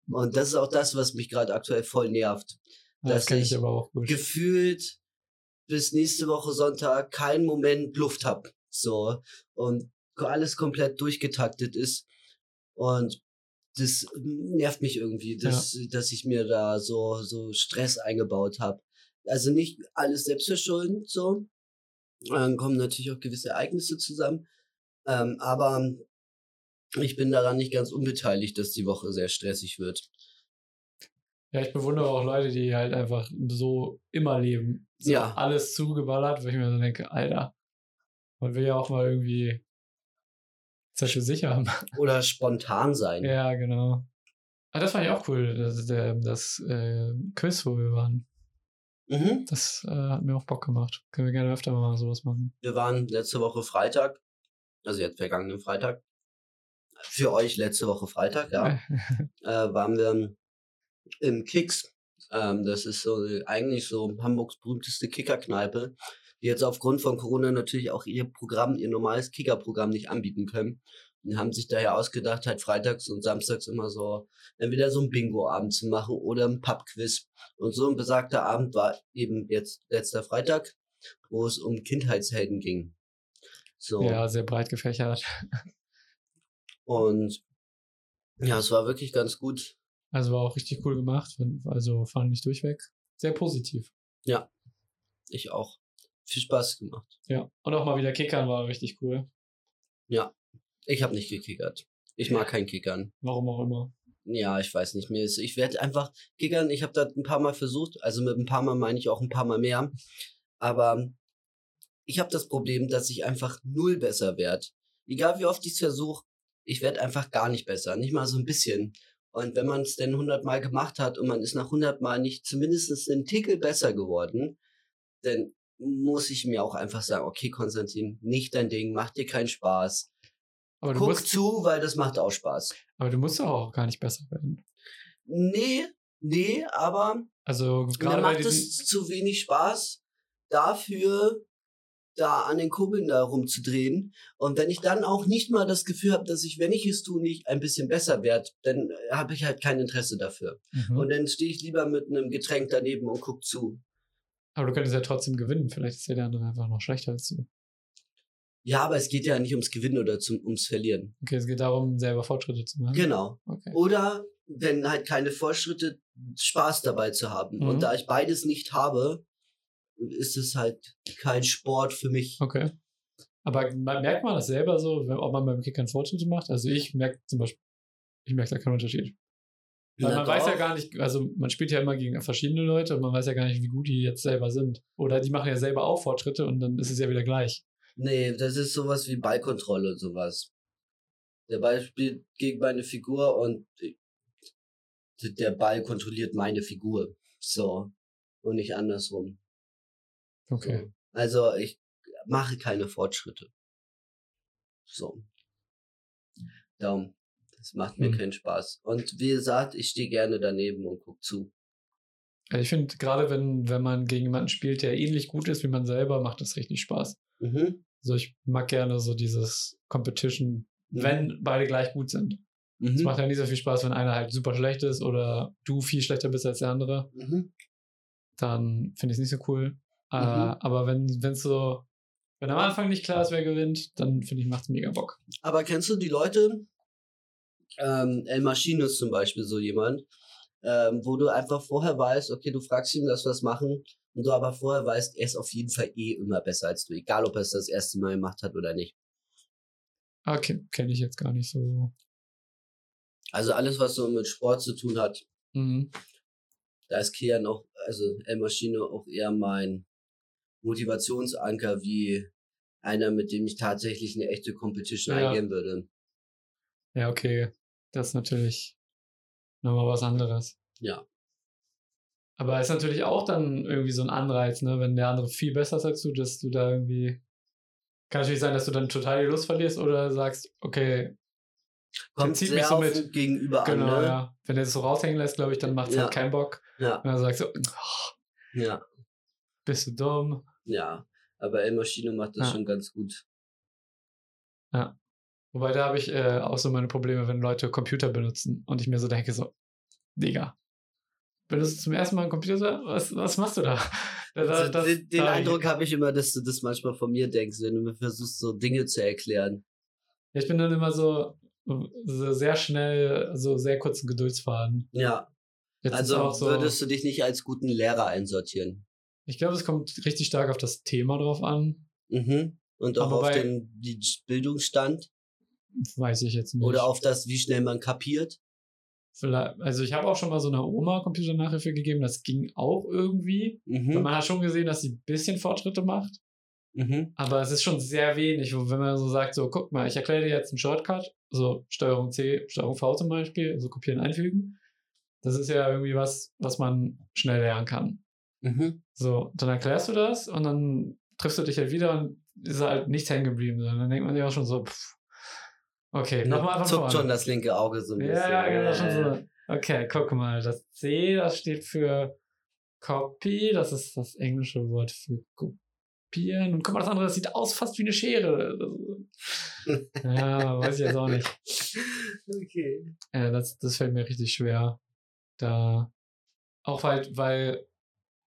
Und das ist auch das, was mich gerade aktuell voll nervt. Dass ich aber auch gut. Gefühlt bis nächste Woche Sonntag keinen Moment Luft habe. So. Und alles komplett durchgetaktet ist. Und das nervt mich irgendwie, dass ich mir da so Stress eingebaut habe. Also nicht alles selbstverschuldet, so. Dann kommen natürlich auch gewisse Ereignisse zusammen. Aber ich bin daran nicht ganz unbeteiligt, dass die Woche sehr stressig wird. Ja, ich bewundere auch Leute, die halt einfach so immer leben. So alles zugeballert, weil ich mir so denke, Alter, man will ja auch mal irgendwie sicher haben. Oder spontan sein. Ja, genau. Aber das fand ich auch cool, das Quiz, wo wir waren. Das hat mir auch Bock gemacht. Können wir gerne öfter mal sowas machen. Wir waren letzte Woche Freitag, also jetzt vergangenen Freitag, für euch letzte Woche Freitag, waren wir im Kicks. Das ist so eigentlich so Hamburgs berühmteste Kickerkneipe, die jetzt aufgrund von Corona natürlich auch ihr normales Kicker-Programm nicht anbieten können. Und haben sich daher ausgedacht, halt freitags und samstags immer so, entweder so ein Bingo-Abend zu machen oder ein Pub-Quiz. Und so ein besagter Abend war eben jetzt letzter Freitag, wo es um Kindheitshelden ging. So. Ja, sehr breit gefächert. Und ja, es war wirklich ganz gut. Also war auch richtig cool gemacht, also fand ich durchweg sehr positiv. Ja, ich auch. Viel Spaß gemacht. Ja, und auch mal wieder kickern war richtig cool. Ja, ich habe nicht gekickert. Ich mag kein Kickern. Warum auch immer. Ja, ich weiß nicht mehr. Ich werde einfach kickern. Ich habe das ein paar Mal versucht. Also mit ein paar Mal meine ich auch ein paar Mal mehr. Aber ich habe das Problem, dass ich einfach null besser werde. Egal wie oft ich es versuche, ich werde einfach gar nicht besser. Nicht mal so ein bisschen. Und wenn man es denn 100 Mal gemacht hat und man ist nach 100 Mal nicht zumindest einen Tickel besser geworden, dann muss ich mir auch einfach sagen, okay, Konstantin, nicht dein Ding, macht dir keinen Spaß. Aber du guck zu, weil das macht auch Spaß. Aber du musst doch auch gar nicht besser werden. Nee, aber also gerade mir macht es zu wenig Spaß, dafür da an den Kugeln da rumzudrehen. Und wenn ich dann auch nicht mal das Gefühl habe, dass ich, wenn ich es tue, nicht ein bisschen besser werde, dann habe ich halt kein Interesse dafür. Und dann stehe ich lieber mit einem Getränk daneben und guck zu. Aber du könntest ja trotzdem gewinnen. Vielleicht ist der andere einfach noch schlechter als du. Ja, aber es geht ja nicht ums Gewinnen oder ums Verlieren. Okay, es geht darum, selber Fortschritte zu machen. Genau. Okay. Oder, wenn halt keine Fortschritte, Spaß dabei zu haben. Und da ich beides nicht habe, ist es halt kein Sport für mich. Okay. Aber merkt man das selber so, ob man beim Kickern Fortschritte macht? Also ich merke da keinen Unterschied. Weil man weiß ja gar nicht, also man spielt ja immer gegen verschiedene Leute und man weiß ja gar nicht, wie gut die jetzt selber sind. Oder die machen ja selber auch Fortschritte und dann ist es ja wieder gleich. Nee, das ist sowas wie Ballkontrolle und sowas. Der Ball spielt gegen meine Figur und der Ball kontrolliert meine Figur. So. Und nicht andersrum. Okay. So. Also ich mache keine Fortschritte. So. Daumen. Das macht mir keinen Spaß. Und wie gesagt, ich stehe gerne daneben und gucke zu. Also ich finde, gerade wenn man gegen jemanden spielt, der ähnlich gut ist wie man selber, macht das richtig Spaß. Mhm. Also ich mag gerne so dieses Competition, wenn beide gleich gut sind. Es macht ja nicht so viel Spaß, wenn einer halt super schlecht ist oder du viel schlechter bist als der andere. Mhm. Dann finde ich es nicht so cool. Aber wenn am Anfang nicht klar ist, wer gewinnt, dann finde ich, macht es mega Bock. Aber kennst du die Leute... El Maschine ist zum Beispiel so jemand, wo du einfach vorher weißt, okay, du fragst ihn, lass was machen, und du aber vorher weißt, er ist auf jeden Fall eh immer besser als du, egal ob er es das erste Mal gemacht hat oder nicht. Okay, kenne ich jetzt gar nicht so. Also alles, was so mit Sport zu tun hat, da ist Kian auch, also El Maschine auch eher mein Motivationsanker, wie einer, mit dem ich tatsächlich eine echte Competition eingehen würde. Ja, okay. Das ist natürlich nochmal was anderes. Ja. Aber es ist natürlich auch dann irgendwie so ein Anreiz, ne? Wenn der andere viel besser ist als du, dass du da irgendwie... Kann natürlich sein, dass du dann total die Lust verlierst oder sagst, okay, der zieht mich so mit. Gegenüber genau, an, ne? Ja. Wenn der es so raushängen lässt, glaube ich, dann macht es halt keinen Bock. Ja. Wenn er sagt so, bist du dumm? Ja, aber El Maschino macht das schon ganz gut. Ja. Wobei, da habe ich auch so meine Probleme, wenn Leute Computer benutzen und ich mir so denke, so, Digga, benutzt du zum ersten Mal einen Computer? Was machst du da? Den Eindruck habe ich immer, dass du das manchmal von mir denkst, wenn du mir versuchst, so Dinge zu erklären. Ja, ich bin dann immer so sehr schnell, so sehr kurzen Geduldsfaden. Ja, jetzt also so, würdest du dich nicht als guten Lehrer einsortieren? Ich glaube, es kommt richtig stark auf das Thema drauf an. Mhm. Und auch auf den Bildungsstand. Weiß ich jetzt nicht. Oder auf das, wie schnell man kapiert. Also ich habe auch schon mal so einer Oma Computernachhilfe gegeben, das ging auch irgendwie. Mhm. Man hat schon gesehen, dass sie ein bisschen Fortschritte macht. Mhm. Aber es ist schon sehr wenig, wenn man so sagt, so guck mal, ich erkläre dir jetzt einen Shortcut, so Steuerung C, Steuerung V zum Beispiel, so also kopieren, einfügen. Das ist ja irgendwie was man schnell lernen kann. Mhm. So, dann erklärst du das und dann triffst du dich halt wieder und ist halt nichts hängen geblieben. Dann denkt man sich auch schon so, okay, nochmal von vorne. Zuckt schon das linke Auge so ein bisschen. Ja, genau, schon so. Okay, guck mal, das C, das steht für Copy, das ist das englische Wort für kopieren. Und guck mal, das andere, das sieht aus fast wie eine Schere. Ja, weiß ich jetzt auch nicht. Okay. Ja, das fällt mir richtig schwer. Da auch weil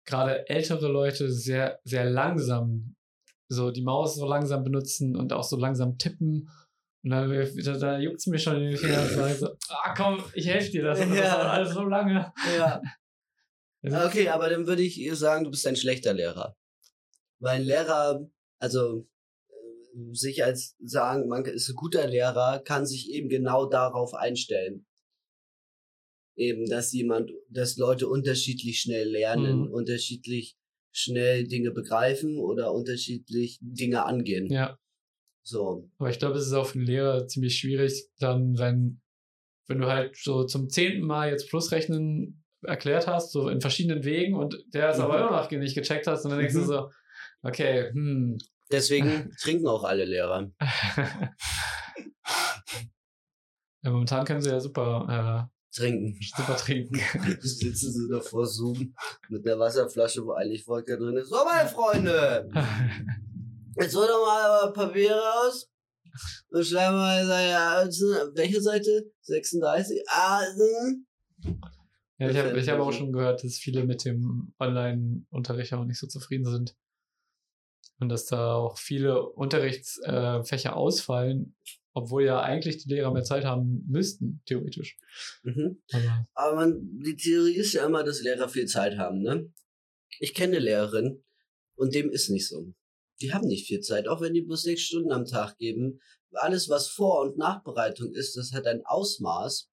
gerade ältere Leute sehr, sehr langsam so die Maus so langsam benutzen und auch so langsam tippen. Und da juckt es mir schon in den Finger und sagt so, komm, ich helfe dir, das ist alles so lange. Ja. Okay, aber dann würde ich sagen, du bist ein schlechter Lehrer. Weil Lehrer, also sich als sagen, man ist ein guter Lehrer, kann sich eben genau darauf einstellen. Eben, dass Leute unterschiedlich schnell lernen, unterschiedlich schnell Dinge begreifen oder unterschiedlich Dinge angehen. Ja. So. Aber ich glaube, es ist auch für den Lehrer ziemlich schwierig, dann, wenn du halt so zum 10. Mal jetzt Plusrechnen erklärt hast, so in verschiedenen Wegen und der es aber immer noch nicht gecheckt hast und dann denkst du so, okay, Deswegen trinken auch alle Lehrer. Ja, momentan können sie ja super trinken. Super trinken. Sitzen sie da vor Zoom mit einer Wasserflasche, wo eigentlich Wodka drin ist. So, meine Freunde! Jetzt holen wir mal Papier raus und schreiben mal, welche Seite? 36? Ja, ich hab auch schon gehört, dass viele mit dem Online-Unterricht auch nicht so zufrieden sind. Und dass da auch viele Unterrichtsfächer ausfallen, obwohl ja eigentlich die Lehrer mehr Zeit haben müssten, theoretisch. Mhm. Aber die Theorie ist ja immer, dass Lehrer viel Zeit haben, ne? Ich kenne eine Lehrerin und dem ist nicht so. Die haben nicht viel Zeit, auch wenn die bloß 6 Stunden am Tag geben. Alles, was Vor- und Nachbereitung ist, das hat ein Ausmaß.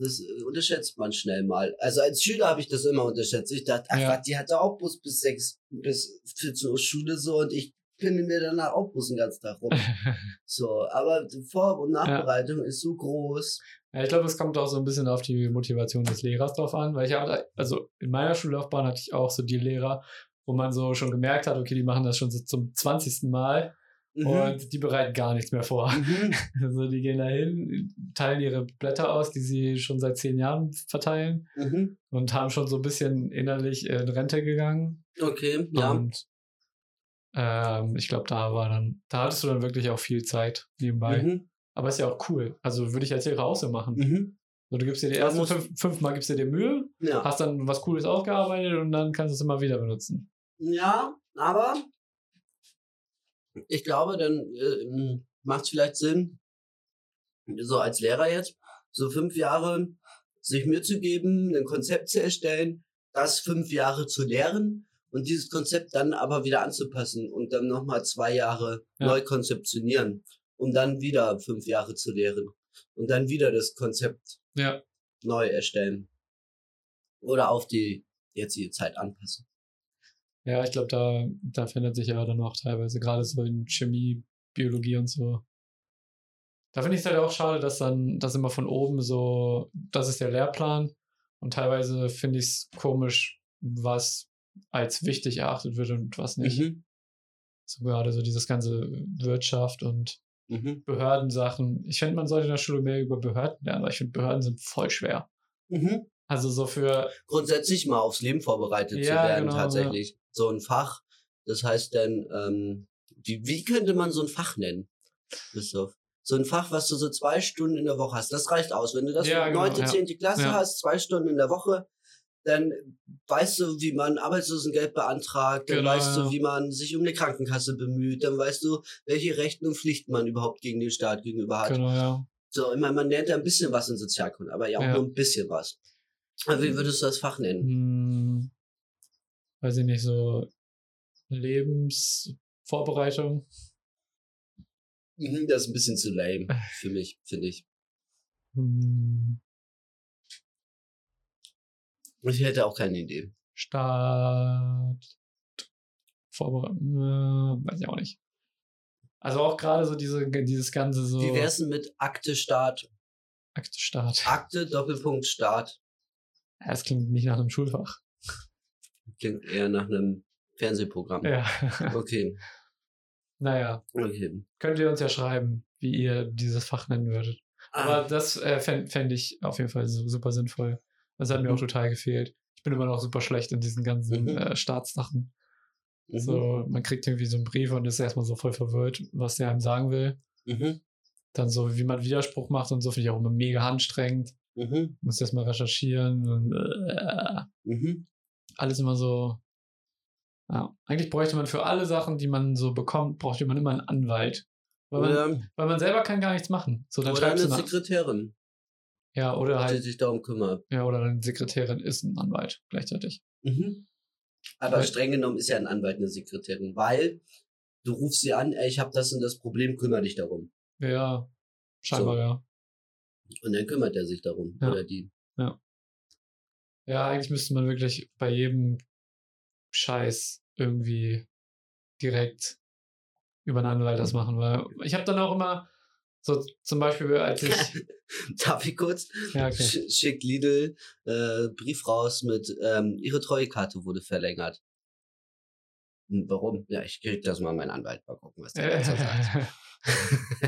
Das unterschätzt man schnell mal. Also als Schüler habe ich das immer unterschätzt. Ich dachte, ach, ja, die hatte auch Bus bis 6, bis 14 Uhr Schule so, und ich pinde mir danach auch Bus den ganzen Tag rum. So, aber die Vor- und Nachbereitung ist so groß. Ja, ich glaube, es kommt auch so ein bisschen auf die Motivation des Lehrers drauf an, weil ich hatte, also in meiner Schullaufbahn hatte ich auch so die Lehrer, wo man so schon gemerkt hat, okay, die machen das schon so zum 20. Mal. Und die bereiten gar nichts mehr vor. Also die gehen da hin, teilen ihre Blätter aus, die sie schon seit 10 Jahren verteilen, und haben schon so ein bisschen innerlich in Rente gegangen. Okay, ja. Und ich glaube, da hattest du dann wirklich auch viel Zeit nebenbei. Aber ist ja auch cool. Also würde ich als Lehrer auch so machen. So, du gibst dir die ersten 5 Mal gibst dir die Mühe, hast dann was Cooles aufgearbeitet und dann kannst du es immer wieder benutzen. Ja, aber ich glaube, dann macht es vielleicht Sinn, so als Lehrer jetzt, so 5 Jahre sich Mühe zu geben, ein Konzept zu erstellen, das 5 Jahre zu lehren und dieses Konzept dann aber wieder anzupassen und dann nochmal 2 Jahre neu konzeptionieren, um dann wieder 5 Jahre zu lehren und dann wieder das Konzept neu erstellen oder auf die jetzige Zeit anpassen. Ja, ich glaube, da verändert sich ja dann auch teilweise, gerade so in Chemie, Biologie und so. Da finde ich es halt auch schade, dass immer von oben so, das ist der Lehrplan, und teilweise finde ich es komisch, was als wichtig erachtet wird und was nicht. So gerade so dieses ganze Wirtschaft und Behördensachen. Ich finde, man sollte in der Schule mehr über Behörden lernen, weil ich finde, Behörden sind voll schwer. Also so für... Grundsätzlich mal aufs Leben vorbereitet zu werden, tatsächlich. Ja. So ein Fach, das heißt dann, wie könnte man so ein Fach nennen, Christoph? So ein Fach, was du so 2 Stunden in der Woche hast, das reicht aus. Wenn du das 9., 10. Klasse hast, 2 Stunden in der Woche, dann weißt du, wie man Arbeitslosengeld beantragt, dann weißt du, wie man sich um eine Krankenkasse bemüht, dann weißt du, welche Rechten und Pflichten man überhaupt gegen den Staat gegenüber hat. Genau, ja. So, ich meine, man lernt ja ein bisschen was in Sozialkunde, aber ja auch nur ein bisschen was. Aber wie würdest du das Fach nennen? Weiß ich nicht, so Lebensvorbereitung. Das ist ein bisschen zu lame für mich, finde ich. Ich hätte auch keine Idee. Start. Vorbereitung. Weiß ich auch nicht. Also auch gerade so dieses Ganze so. Wie wär's denn mit Akte Start? Akte Start. Akte Doppelpunkt Start. Es klingt nicht nach einem Schulfach. Klingt eher nach einem Fernsehprogramm. Ja. Okay. Naja. Okay. Könnt ihr uns ja schreiben, wie ihr dieses Fach nennen würdet. Aber das fände ich auf jeden Fall super sinnvoll. Das hat mir auch total gefehlt. Ich bin immer noch super schlecht in diesen ganzen Staatssachen. So, man kriegt irgendwie so einen Brief und ist erstmal so voll verwirrt, was der einem sagen will. Dann so, wie man Widerspruch macht und so, finde ich auch immer mega anstrengend. Muss erstmal recherchieren und alles immer so. Ja. Eigentlich bräuchte man für alle Sachen, die man so bekommt, bräuchte man immer einen Anwalt. Weil man selber kann gar nichts machen. So, dann oder eine Sekretärin. Ja, oder halt. Die sich darum kümmert. Ja, oder eine Sekretärin ist ein Anwalt gleichzeitig. Aber streng genommen ist ja ein Anwalt eine Sekretärin, weil du rufst sie an, ey, ich habe das und das Problem, kümmere dich darum. Ja, scheinbar so. Ja. Und dann kümmert er sich darum, oder die. Ja. Ja, eigentlich müsste man wirklich bei jedem Scheiß irgendwie direkt über einen Anwalt das machen, weil ich habe dann auch immer so zum Beispiel, als ich... Darf ich kurz? Ja, okay. Schickt Lidl Brief raus mit ihre Treuekarte wurde verlängert. Warum? Ja, ich krieg das mal an meinen Anwalt, mal gucken, was der sagt.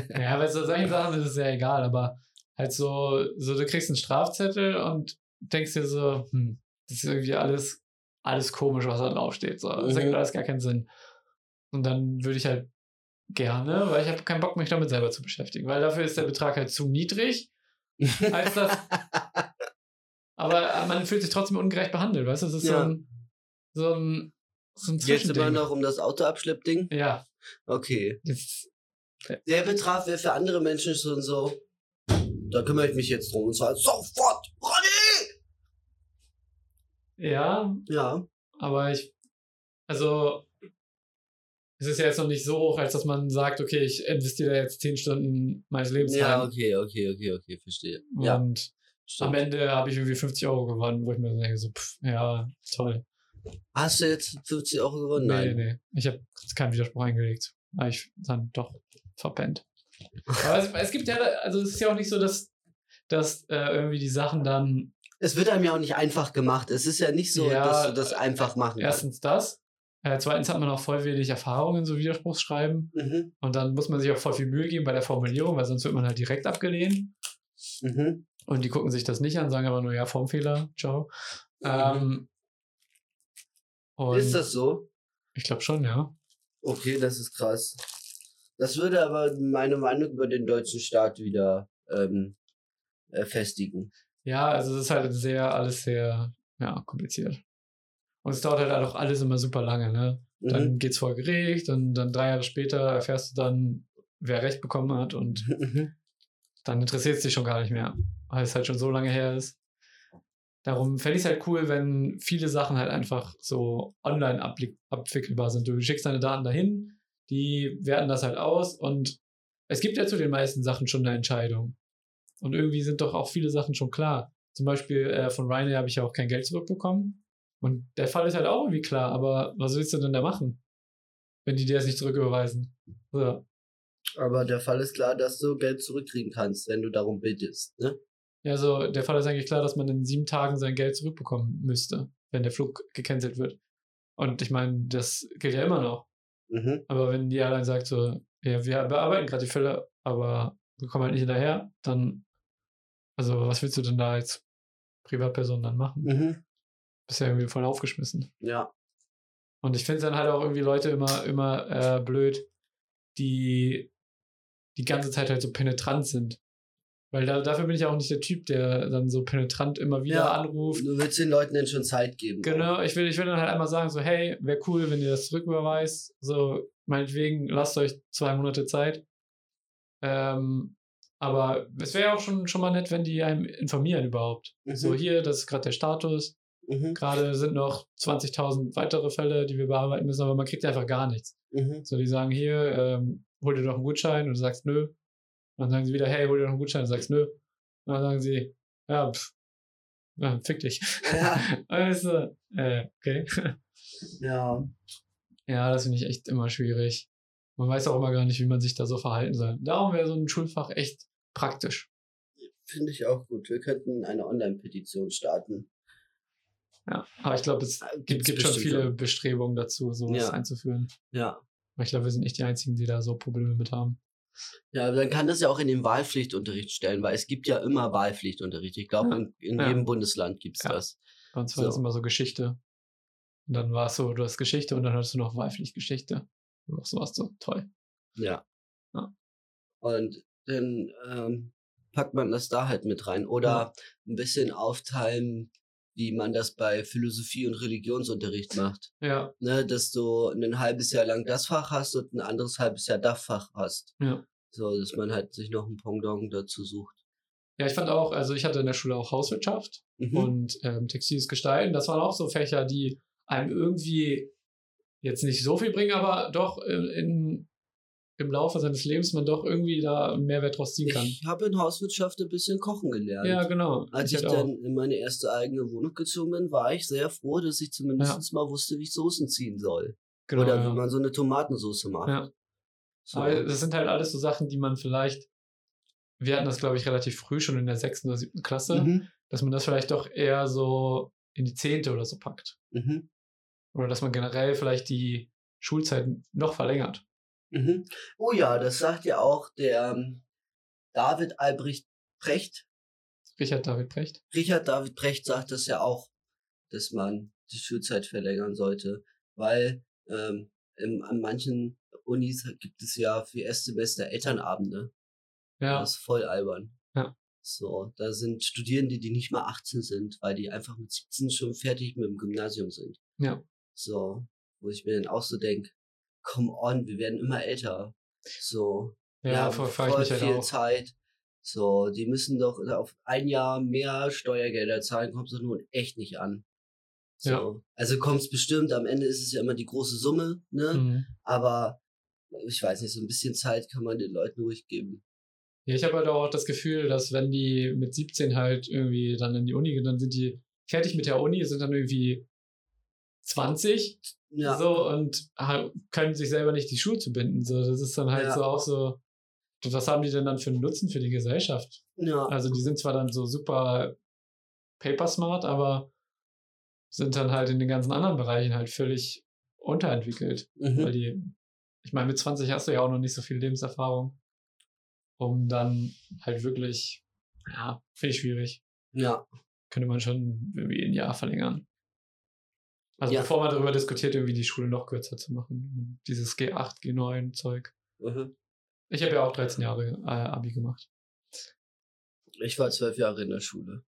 Ja, weil so solche Sachen ist es ja egal, aber halt so, du kriegst einen Strafzettel und denkst dir so, das ist irgendwie alles komisch, was da draufsteht. So. Das ergibt alles gar keinen Sinn. Und dann würde ich halt gerne, weil ich habe keinen Bock, mich damit selber zu beschäftigen, weil dafür ist der Betrag halt zu niedrig, als das. Aber man fühlt sich trotzdem ungerecht behandelt, weißt du? Das ist so ein Zwischending. Jetzt immer noch um das Autoabschleppding? Ja. Okay. Der Betrag wäre für andere Menschen schon so, da kümmere ich mich jetzt drum. Und zwar sofort, Ronny! Ja. Ja. Aber es ist ja jetzt noch nicht so hoch, als dass man sagt, okay, ich investiere jetzt 10 Stunden meines Lebens rein. Ja, okay, verstehe. Und Am Ende habe ich irgendwie 50 Euro gewonnen, wo ich mir denke, so, pff, ja, toll. Hast du jetzt 50 Euro gewonnen? Nein. Nee. Ich habe keinen Widerspruch eingelegt. Aber ich dann doch verpennt. Aber es gibt ja, also es ist ja auch nicht so, dass irgendwie die Sachen dann... Es wird einem ja auch nicht einfach gemacht. Es ist ja nicht so, ja, dass du das einfach machen kannst. Erstens das. Zweitens hat man auch voll wenig Erfahrung in so Widerspruchsschreiben. Mhm. Und dann muss man sich auch voll viel Mühe geben bei der Formulierung, weil sonst wird man halt direkt abgelehnt. Mhm. Und die gucken sich das nicht an, sagen aber nur, ja, Formfehler, ciao. Mhm. Und ist das so? Ich glaube schon, ja. Okay, das ist krass. Das würde aber meine Meinung über den deutschen Staat wieder festigen. Ja, also es ist halt alles sehr kompliziert. Und es dauert halt auch alles immer super lange, ne? Dann geht's vor Gericht und dann 3 Jahre später erfährst du dann, wer Recht bekommen hat und dann interessiert es dich schon gar nicht mehr, weil es halt schon so lange her ist. Darum fände ich es halt cool, wenn viele Sachen halt einfach so online abwickelbar sind. Du schickst deine Daten dahin, die werten das halt aus und es gibt ja zu den meisten Sachen schon eine Entscheidung. Und irgendwie sind doch auch viele Sachen schon klar. Zum Beispiel von Ryanair habe ich ja auch kein Geld zurückbekommen. Und der Fall ist halt auch irgendwie klar. Aber was willst du denn da machen, wenn die dir das nicht zurücküberweisen? So. Aber der Fall ist klar, dass du Geld zurückkriegen kannst, wenn du darum bittest, ne? Ja, so der Fall ist eigentlich klar, dass man in 7 Tagen sein Geld zurückbekommen müsste, wenn der Flug gecancelt wird. Und ich meine, das gilt ja immer noch. Mhm. Aber wenn die Airline sagt so, ja, wir bearbeiten gerade die Fälle, aber wir kommen halt nicht hinterher, dann... Also, was willst du denn da als Privatperson dann machen? Mhm. Bist ja irgendwie voll aufgeschmissen. Ja. Und ich finde es dann halt auch irgendwie Leute immer blöd, die die ganze Zeit halt so penetrant sind. Weil dafür bin ich auch nicht der Typ, der dann so penetrant immer wieder anruft. Du willst den Leuten dann schon Zeit geben. Genau, ich will dann halt einmal sagen, so, hey, wäre cool, wenn ihr das zurücküberweist. So, meinetwegen, lasst euch 2 Monate Zeit. Aber es wäre ja auch schon mal nett, wenn die einem informieren überhaupt. Mhm. So hier, das ist gerade der Status. Mhm. Gerade sind noch 20.000 weitere Fälle, die wir bearbeiten müssen, aber man kriegt einfach gar nichts. Mhm. So, die sagen hier, hol dir doch einen Gutschein und du sagst nö. Und dann sagen sie wieder, hey, hol dir doch einen Gutschein und du sagst nö. Und dann sagen sie, ja, pff, ja, fick dich. Ja. Also, okay. Ja. Ja, das finde ich echt immer schwierig. Man weiß auch immer gar nicht, wie man sich da so verhalten soll. Darum wäre so ein Schulfach echt praktisch. Finde ich auch gut. Wir könnten eine Online-Petition starten. Ja, aber ich glaube, es gibt schon viele Bestrebungen dazu, sowas einzuführen. Ja. Aber ich glaube, wir sind nicht die Einzigen, die da so Probleme mit haben. Ja, dann kann das ja auch in den Wahlpflichtunterricht stellen, weil es gibt ja immer Wahlpflichtunterricht. Ich glaube, in jedem Bundesland gibt es das. Bei uns war das immer so Geschichte. Und dann war es so, du hast Geschichte und dann hattest du noch Wahlpflichtgeschichte. Noch sowas so toll. Ja. Und dann packt man das da halt mit rein. Oder ein bisschen aufteilen, wie man das bei Philosophie und Religionsunterricht macht. Ja. Ne, dass du ein halbes Jahr lang das Fach hast und ein anderes halbes Jahr das Fach hast. Ja. So, dass man halt sich noch ein Pendant dazu sucht. Ja, ich fand auch, also ich hatte in der Schule auch Hauswirtschaft und textiles Gestalten. Das waren auch so Fächer, die einem irgendwie jetzt nicht so viel bringen, aber doch im Laufe seines Lebens man doch irgendwie da einen Mehrwert draus ziehen kann. Ich habe in Hauswirtschaft ein bisschen kochen gelernt. Ja, genau. Als ich dann in meine erste eigene Wohnung gezogen bin, war ich sehr froh, dass ich zumindest mal wusste, wie ich Soßen ziehen soll. Genau, oder wie man so eine Tomatensoße macht. Ja. So. Aber das sind halt alles so Sachen, die man vielleicht, wir hatten das glaube ich relativ früh schon in der 6. oder 7. Klasse, dass man das vielleicht doch eher so in die 10. oder so packt. Mhm. Oder dass man generell vielleicht die Schulzeit noch verlängert. Mhm. Oh ja, das sagt ja auch der David Albrecht Precht. Richard David Precht. Richard David Precht sagt das ja auch, dass man die Schulzeit verlängern sollte, weil an manchen Unis gibt es ja für Erstsemester Elternabende. Ja. Das ist voll albern. Ja. So, da sind Studierende, die nicht mal 18 sind, weil die einfach mit 17 schon fertig mit dem Gymnasium sind. Ja. So, wo ich mir dann auch so denke, come on, wir werden immer älter. So, ja, wir haben voll viel halt Zeit. So, die müssen doch auf ein Jahr mehr Steuergelder zahlen, kommt es doch nun echt nicht an. So. Ja. Also kommt es bestimmt, am Ende ist es ja immer die große Summe, ne? Mhm. Aber ich weiß nicht, so ein bisschen Zeit kann man den Leuten ruhig geben. Ja, ich habe halt auch das Gefühl, dass wenn die mit 17 halt irgendwie dann in die Uni gehen, dann sind die fertig mit der Uni, sind dann irgendwie 20, ja, so, und können sich selber nicht die Schuhe zu binden. So, das ist dann halt so auch so, was haben die denn dann für einen Nutzen für die Gesellschaft? Ja. Also die sind zwar dann so super paper smart, aber sind dann halt in den ganzen anderen Bereichen halt völlig unterentwickelt. Mhm. Weil die, ich meine, mit 20 hast du ja auch noch nicht so viel Lebenserfahrung, um dann halt wirklich, ja, finde ich schwierig. Ja. Könnte man schon irgendwie ein Jahr verlängern. Also bevor man darüber diskutiert, irgendwie die Schule noch kürzer zu machen. Dieses G8, G9 Zeug. Mhm. Ich habe ja auch 13 Jahre Abi gemacht. Ich war 12 Jahre in der Schule,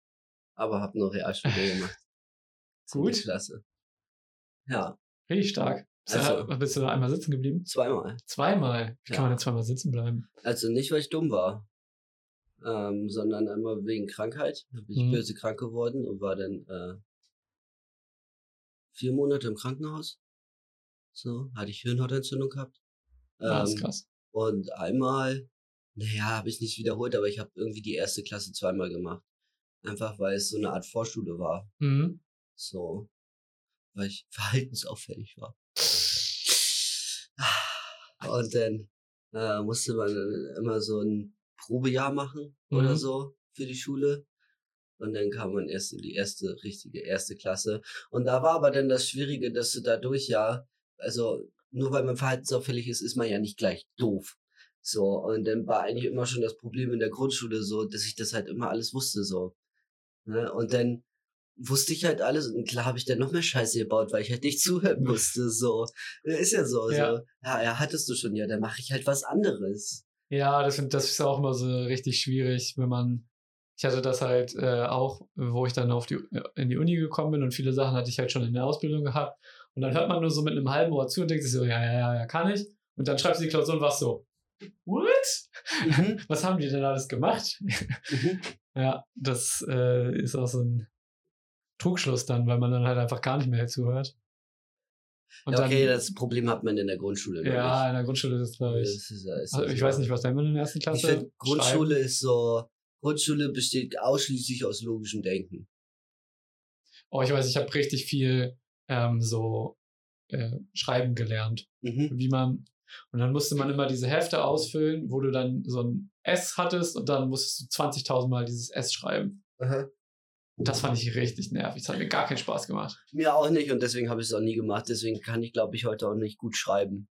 aber habe nur Realschule gemacht. Gut. Klasse. Ja. Richtig stark. Also, bist du da einmal sitzen geblieben? Zweimal. Zweimal? Wie kann man denn zweimal sitzen bleiben? Also nicht, weil ich dumm war, sondern einmal wegen Krankheit. Da bin ich böse krank geworden und war dann 4 Monate im Krankenhaus. So, hatte ich Hirnhautentzündung gehabt. Das ist krass. Und einmal, habe ich nicht wiederholt, aber ich habe irgendwie die erste Klasse zweimal gemacht. Einfach, weil es so eine Art Vorschule war. Mhm. So, weil ich verhaltensauffällig war. Und dann musste man immer so ein Probejahr machen oder so für die Schule. Und dann kam man erst in die richtige erste Klasse. Und da war aber dann das Schwierige, dass du dadurch nur weil man verhaltensauffällig ist, ist man ja nicht gleich doof. So, und dann war eigentlich immer schon das Problem in der Grundschule so, dass ich das halt immer alles wusste so. Ne? Und dann wusste ich halt alles und klar habe ich dann noch mehr Scheiße gebaut, weil ich halt nicht zuhören musste so. Ist ja so. Ja, so. Ja hattest du schon, ja, dann mache ich halt was anderes. Ja, das ist auch immer so richtig schwierig, wenn man, ich hatte das halt auch, wo ich dann in die Uni gekommen bin und viele Sachen hatte ich halt schon in der Ausbildung gehabt. Und dann hört man nur so mit einem halben Ohr zu und denkt sich so, ja, kann ich. Und dann schreibst du die Klausur und warst so, what? Was haben die denn alles gemacht? Ja, das ist auch so ein Trugschluss dann, weil man dann halt einfach gar nicht mehr zuhört. Und ja, okay, dann, das Problem hat man in der Grundschule. Ja, in der Grundschule ist das, glaube ich. Ich weiß nicht, was nennt man in der ersten Klasse? Ich finde, Grundschule besteht ausschließlich aus logischem Denken. Oh, ich weiß, ich habe richtig viel schreiben gelernt, wie man, und dann musste man immer diese Hefte ausfüllen, wo du dann so ein S hattest und dann musstest du 20.000 Mal dieses S schreiben. Und das fand ich richtig nervig, das hat mir gar keinen Spaß gemacht. Mir auch nicht und deswegen habe ich es auch nie gemacht, deswegen kann ich, glaube ich, heute auch nicht gut schreiben.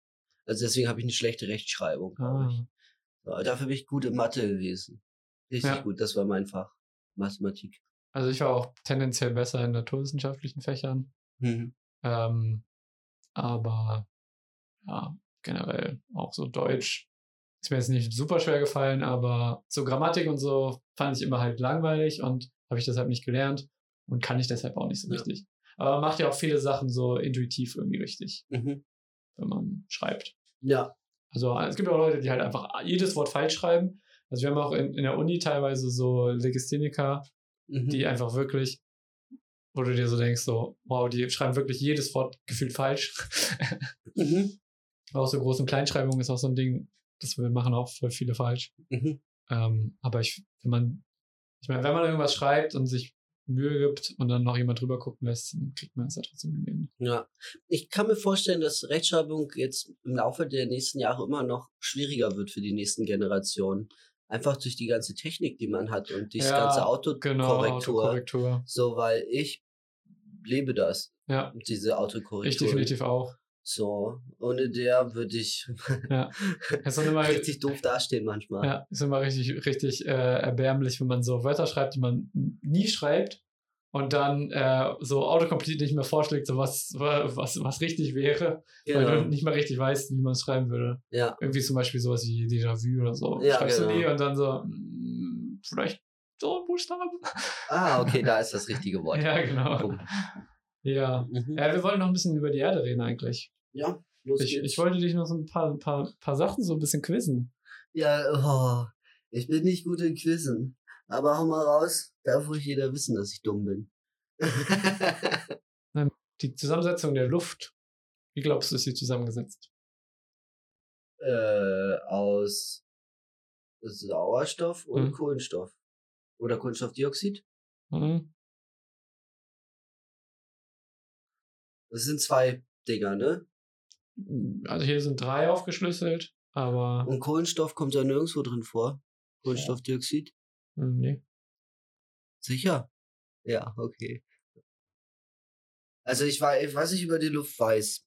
Also deswegen habe ich eine schlechte Rechtschreibung, glaube ich. Aber dafür bin ich gut in Mathe gewesen. Richtig gut, das war mein Fach, Mathematik. Also ich war auch tendenziell besser in naturwissenschaftlichen Fächern. Aber ja, generell auch so Deutsch ist mir jetzt nicht super schwer gefallen, aber so Grammatik und so fand ich immer halt langweilig und habe ich deshalb nicht gelernt und kann ich deshalb auch nicht so richtig. Aber man macht ja auch viele Sachen so intuitiv irgendwie richtig, wenn man schreibt. Ja. Also es gibt auch Leute, die halt einfach jedes Wort falsch schreiben. Also wir haben auch in der Uni teilweise so Legistheniker, die einfach wirklich, wo du dir so denkst, so, wow, die schreiben wirklich jedes Wort gefühlt falsch. Auch so Groß- und Kleinschreibung ist auch so ein Ding, das wir machen auch voll viele falsch. Aber wenn man irgendwas schreibt und sich Mühe gibt und dann noch jemand drüber gucken lässt, dann kriegt man es ja trotzdem hin. Ja, ich kann mir vorstellen, dass Rechtschreibung jetzt im Laufe der nächsten Jahre immer noch schwieriger wird für die nächsten Generationen. Einfach durch die ganze Technik, die man hat und diese ganze Autokorrektur. So, weil ich lebe das. Ja. Diese Autokorrektur. Ich definitiv auch. So, ohne der würde ich richtig doof dastehen manchmal. Ja, ist immer richtig erbärmlich, wenn man so Wörter schreibt, die man nie schreibt und dann so Autocomplete nicht mehr vorschlägt, so was richtig wäre, weil du nicht mal richtig weißt, wie man es schreiben würde. Ja. Irgendwie zum Beispiel sowas wie Déjà-vu oder so. Ja, schreibst du nie und dann so, vielleicht so ein Buchstaben. Ah, okay, da ist das richtige Wort. Ja, genau. Boom. Ja. Ja, wir wollen noch ein bisschen über die Erde reden eigentlich. Ja, los geht's. Ich wollte dich noch so ein paar Sachen so ein bisschen quizzen. Ja, ich bin nicht gut in Quizzen. Aber hau mal raus, darf ruhig jeder wissen, dass ich dumm bin. Die Zusammensetzung der Luft, wie glaubst du, ist sie zusammengesetzt? Aus Sauerstoff und Kohlenstoff. Oder Kohlenstoffdioxid. Mhm. Das sind zwei Dinger, ne? Also hier sind 3 aufgeschlüsselt, aber... Und Kohlenstoff kommt ja nirgendwo drin vor. Kohlenstoffdioxid? Nee. Sicher? Ja, okay. Also was ich über die Luft weiß,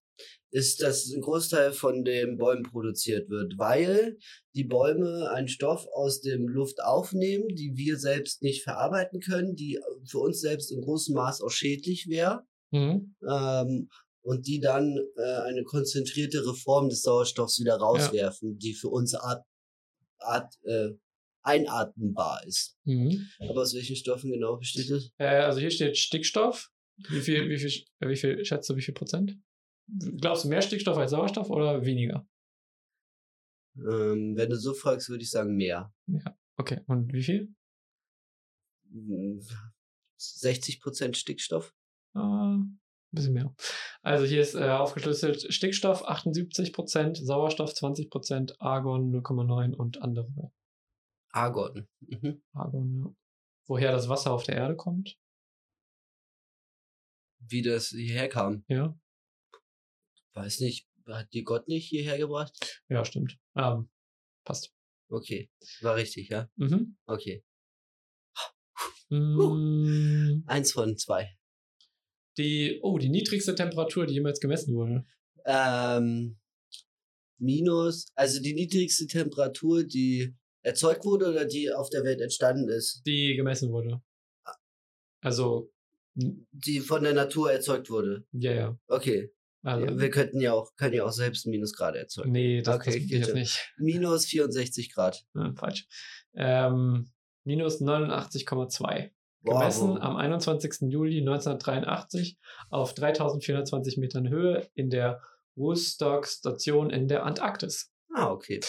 ist, dass ein Großteil von den Bäumen produziert wird, weil die Bäume einen Stoff aus der Luft aufnehmen, die wir selbst nicht verarbeiten können, die für uns selbst in großem Maß auch schädlich wäre. Mhm. Und die dann eine konzentriertere Form des Sauerstoffs wieder rauswerfen, die für uns einatmenbar ist. Mhm. Aber aus welchen Stoffen genau besteht das? Also hier steht Stickstoff. Wie viel schätzt du, wie viel Prozent? Glaubst du, mehr Stickstoff als Sauerstoff oder weniger? Wenn du so fragst, würde ich sagen mehr. Ja, okay. Und wie viel? 60% Stickstoff. Ein bisschen mehr. Also hier ist aufgeschlüsselt Stickstoff 78%, Sauerstoff 20%, Argon 0,9 und andere. Argon. Mhm. Argon, ja. Woher das Wasser auf der Erde kommt? Wie das hierher kam? Ja. Weiß nicht, hat die Gott nicht hierher gebracht? Ja, stimmt. Passt. Okay, war richtig, ja? Mhm. Okay. Eins von 2. Die niedrigste Temperatur, die jemals gemessen wurde. Also die niedrigste Temperatur, die erzeugt wurde oder die auf der Welt entstanden ist? Die gemessen wurde. Also. Die von der Natur erzeugt wurde? Ja, ja. Okay. Also, ja, wir können ja auch selbst Minusgrade erzeugen. Nee, das geht jetzt nicht. Minus 64 Grad. Ja, falsch. Minus 89,2. Wow. Gemessen am 21. Juli 1983 auf 3420 Metern Höhe in der Woodstock-Station in der Antarktis. Ah, okay.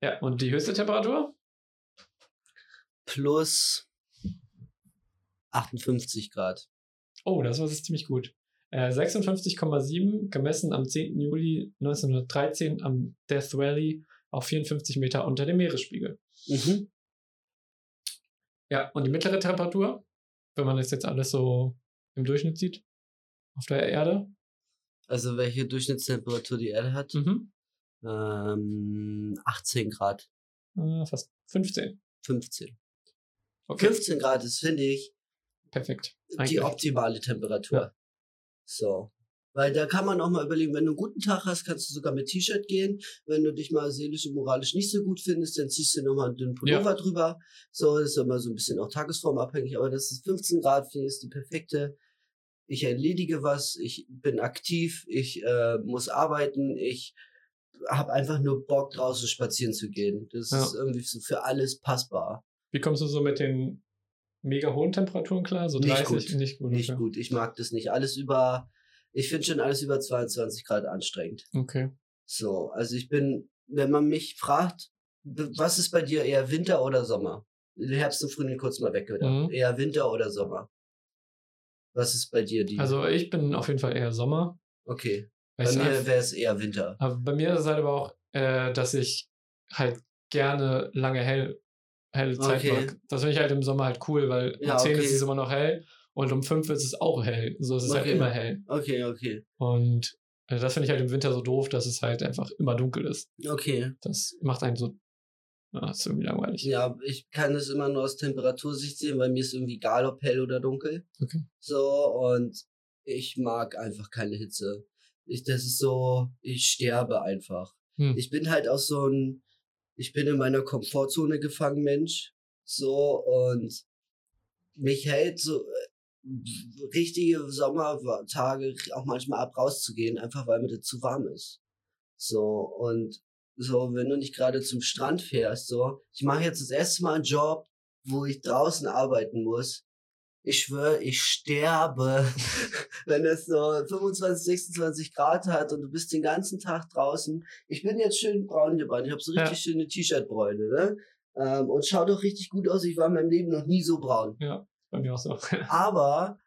Ja, und die höchste Temperatur? Plus 58 Grad. Oh, das war ziemlich gut. 56,7 gemessen am 10. Juli 1913 am Death Valley auf 54 Meter unter dem Meeresspiegel. Mhm. Ja, und die mittlere Temperatur, wenn man das jetzt alles so im Durchschnitt sieht, auf der Erde? Also welche Durchschnittstemperatur die Erde hat? Mhm. 18 Grad. Fast 15. 15. Okay. 15 Grad ist, finde ich, perfekt. Eigentlich die optimale Temperatur. Ja. So, weil da kann man auch mal überlegen, wenn du einen guten Tag hast, kannst du sogar mit T-Shirt gehen. Wenn du dich mal seelisch und moralisch nicht so gut findest, dann ziehst du nochmal einen dünnen Pullover drüber. So, das ist immer so ein bisschen auch tagesformabhängig, aber das ist 15 Grad, finde ich, ist die perfekte. Ich erledige was, ich bin aktiv, ich muss arbeiten, ich habe einfach nur Bock, draußen spazieren zu gehen. Das ist irgendwie so für alles passbar. Wie kommst du so mit den mega hohen Temperaturen klar? So 30, nicht gut. Nicht gut, ich mag das nicht. Ich finde schon alles über 22 Grad anstrengend. Okay. So, also wenn man mich fragt, was ist bei dir eher Winter oder Sommer? Herbst und Frühling kurz mal weg, oder? Mhm. Eher Winter oder Sommer? Was ist bei dir die? Also ich bin auf jeden Fall eher Sommer. Okay. Bei mir wäre es eher Winter. Aber bei mir ist es halt aber auch, dass ich halt gerne lange helle Zeit mag. Das finde ich halt im Sommer halt cool, weil um 10 ist es immer noch hell und um 5 ist es auch hell. So ist es halt immer hell. Okay. Und das finde ich halt im Winter so doof, dass es halt einfach immer dunkel ist. Okay. Das macht einen so, das ist irgendwie langweilig. Ja, ich kann das immer nur aus Temperatursicht sehen, weil mir ist irgendwie egal, ob hell oder dunkel. Okay. So, und ich mag einfach keine Hitze. Das ist so, ich sterbe einfach. Ich bin halt auch so ein, ich bin in meiner Komfortzone gefangen, Mensch. So, und mich hält so richtige Sommertage auch manchmal ab, rauszugehen, einfach weil mir das zu warm ist. So, und so, wenn du nicht gerade zum Strand fährst, so, ich mache jetzt das erste Mal einen Job, wo ich draußen arbeiten muss. Ich schwöre, ich sterbe, wenn es so 25, 26 Grad hat und du bist den ganzen Tag draußen. Ich bin jetzt schön braun gebrannt, ich habe so richtig schöne T-Shirt-Bräune, ne? Und schaut doch richtig gut aus, ich war in meinem Leben noch nie so braun. Ja, bei mir auch so. Aber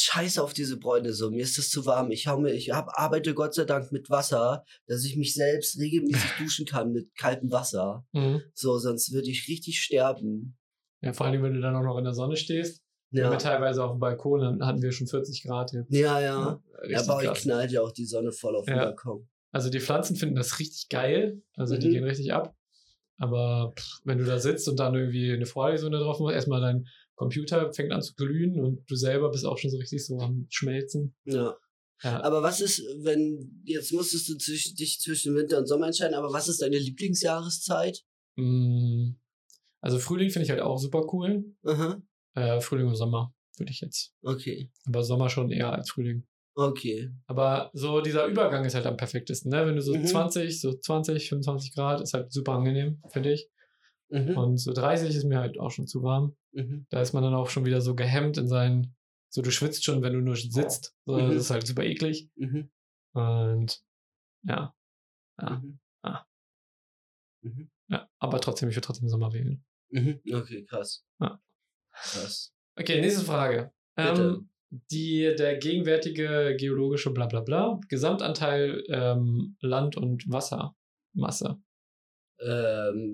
scheiße auf diese Bräune, so, mir ist das zu warm. Ich arbeite Gott sei Dank mit Wasser, dass ich mich selbst regelmäßig duschen kann mit kaltem Wasser. Mhm. So, sonst würde ich richtig sterben. Ja, vor allem, wenn du dann auch noch in der Sonne stehst. Ja. Wenn wir teilweise auf dem Balkon, dann hatten wir schon 40 Grad hier. Ja, ja. Ja, bei euch knallt ja auch die Sonne voll auf den Balkon. Also die Pflanzen finden das richtig geil. Also die gehen richtig ab. Aber wenn du da sitzt und dann irgendwie eine Vorlesung da drauf machst, erstmal dein Computer fängt an zu glühen und du selber bist auch schon so richtig so am Schmelzen. Ja. Ja. Aber was ist, wenn, jetzt musstest du dich zwischen Winter und Sommer entscheiden, aber was ist deine Lieblingsjahreszeit? Also Frühling finde ich halt auch super cool. Aha. Frühling und Sommer würde ich jetzt. Okay. Aber Sommer schon eher als Frühling. Okay. Aber so dieser Übergang ist halt am perfektesten, ne? Wenn du so 20, 25 Grad, ist halt super angenehm, finde ich. Mhm. Und so 30 ist mir halt auch schon zu warm. Mhm. Da ist man dann auch schon wieder so gehemmt in seinen, so du schwitzt schon, wenn du nur sitzt. So, das ist halt super eklig. Mhm. Und ja. Aber trotzdem, ich würde trotzdem Sommer wählen. Mhm. Okay, krass. Ja. Krass. Okay, nächste Frage. Der gegenwärtige geologische Blablabla, Gesamtanteil Land- und Wassermasse.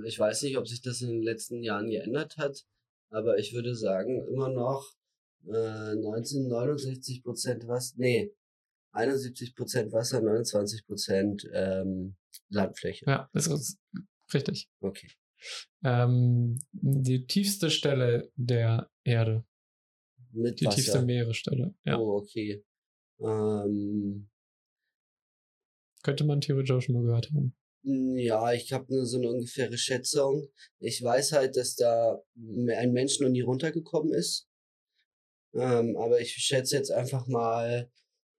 Ich weiß nicht, ob sich das in den letzten Jahren geändert hat, aber ich würde sagen, immer noch 69% Wasser, 71% Wasser, 29% Landfläche. Ja, das ist richtig. Okay. Die tiefste Stelle der Erde. Mit die Wasser. Tiefste Meeresstelle. Ja. Oh, okay. Könnte man theoretisch auch schon mal gehört haben. Ja, ich habe nur so eine ungefähre Schätzung. Ich weiß halt, dass da ein Mensch noch nie runtergekommen ist. Aber ich schätze jetzt einfach mal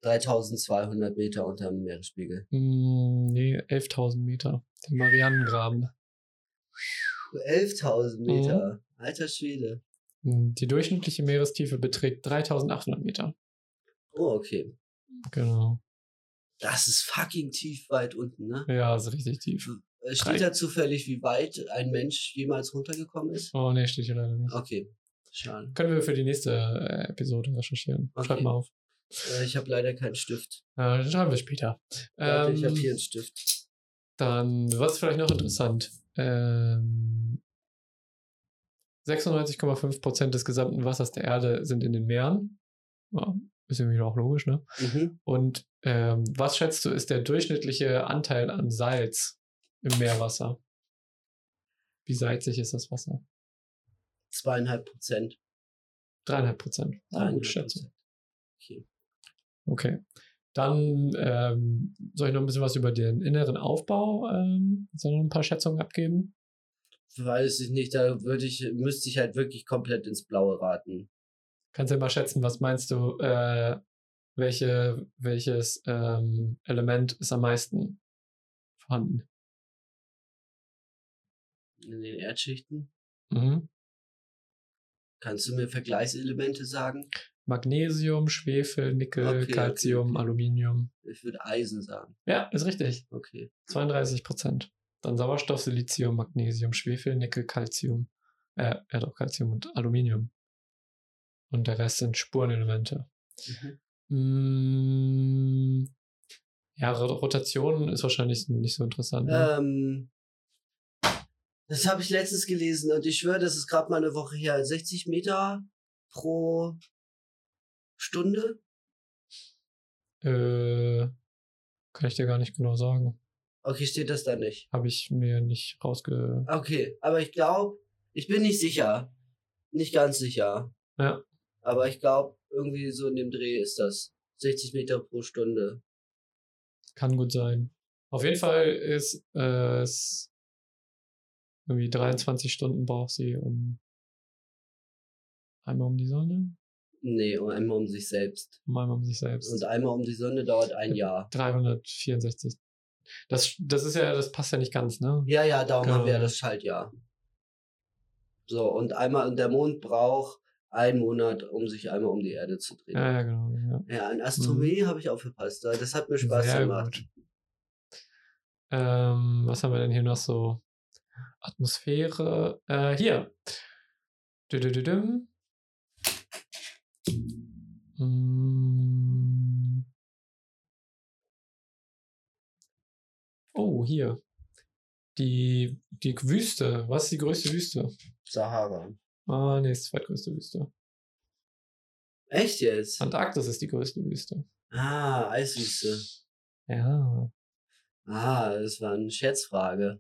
3200 Meter unter dem Meeresspiegel. 11.000 Meter. Der Marianengraben. 11.000 Meter? Mhm. Alter Schwede. Die durchschnittliche Meerestiefe beträgt 3.800 Meter. Oh, okay. Genau. Das ist fucking tief weit unten, ne? Ja, das ist richtig tief. Steht da zufällig, wie weit ein Mensch jemals runtergekommen ist? Oh, nee, steht hier leider nicht. Okay, schade. Können wir für die nächste Episode recherchieren. Okay. Schreib mal auf. Ich habe leider keinen Stift. Den schreiben wir später. Warte, ich habe hier einen Stift. Dann, was ist vielleicht noch interessant? 96,5% des gesamten Wassers der Erde sind in den Meeren. Ja, ist irgendwie auch logisch, ne? Mhm. Und was schätzt du, ist der durchschnittliche Anteil an Salz im Meerwasser? Wie salzig ist das Wasser? 2,5%. 3,5%. Ah, gut, Schätzung. Okay. Dann soll ich noch ein bisschen was über den inneren Aufbau, soll ich noch ein paar Schätzungen abgeben? Weiß ich nicht, da müsste ich halt wirklich komplett ins Blaue raten. Kannst du ja mal schätzen, was meinst du, welches Element ist am meisten vorhanden? In den Erdschichten? Mhm. Kannst du mir Vergleichselemente sagen? Magnesium, Schwefel, Nickel, Calcium, Aluminium. Ich würde Eisen sagen. Ja, ist richtig. Okay. 32%. Dann Sauerstoff, Silizium, Magnesium, Schwefel, Nickel, Calcium. Calcium und Aluminium. Und der Rest sind Spurenelemente. Mhm. Ja, Rotation ist wahrscheinlich nicht so interessant. Ne? Das habe ich letztens gelesen und ich schwöre, das ist gerade mal eine Woche her. 60 Meter pro Stunde? Kann ich dir gar nicht genau sagen. Okay, steht das da nicht? Habe ich mir nicht rausge... Okay, aber ich glaube, ich bin nicht sicher. Nicht ganz sicher. Ja. Aber ich glaube, irgendwie so in dem Dreh ist das. 60 Meter pro Stunde. Kann gut sein. Auf jeden Fall ist es... Irgendwie 23 Stunden braucht sie um... Einmal um die Sonne? Nee, einmal um sich selbst. Einmal um sich selbst. Und einmal um die Sonne dauert ein Jahr. 364. Das ist ja, das passt ja nicht ganz, ne? Ja, darum haben wir ja das Schaltjahr. So, und der Mond braucht einen Monat, um sich einmal um die Erde zu drehen. Ja, genau. Ja, in Astronomie habe ich aufgepasst. Das hat mir Spaß gemacht. Was haben wir denn hier noch so? Atmosphäre. Hier. Oh, hier. Die Wüste. Was ist die größte Wüste? Sahara. Ah, nee, ist die zweitgrößte Wüste. Echt jetzt? Antarktis ist die größte Wüste. Ah, Eiswüste. Ja. Ah, das war eine Scherzfrage.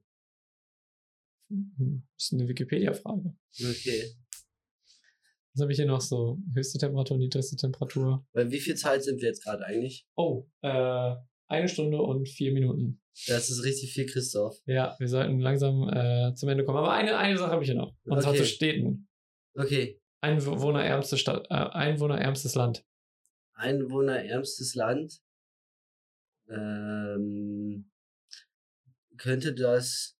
Das ist eine Wikipedia-Frage. Okay. Was habe ich hier noch so? Höchste Temperatur, niedrigste Temperatur. Bei wie viel Zeit sind wir jetzt gerade eigentlich? Oh, 1 Stunde und 4 Minuten. Das ist richtig viel, Christoph. Ja, wir sollten langsam zum Ende kommen. Aber eine Sache habe ich hier noch. Und zwar zu Städten. Okay. Einwohnerärmste Stadt, einwohnerärmstes Land. Einwohnerärmstes Land? Könnte das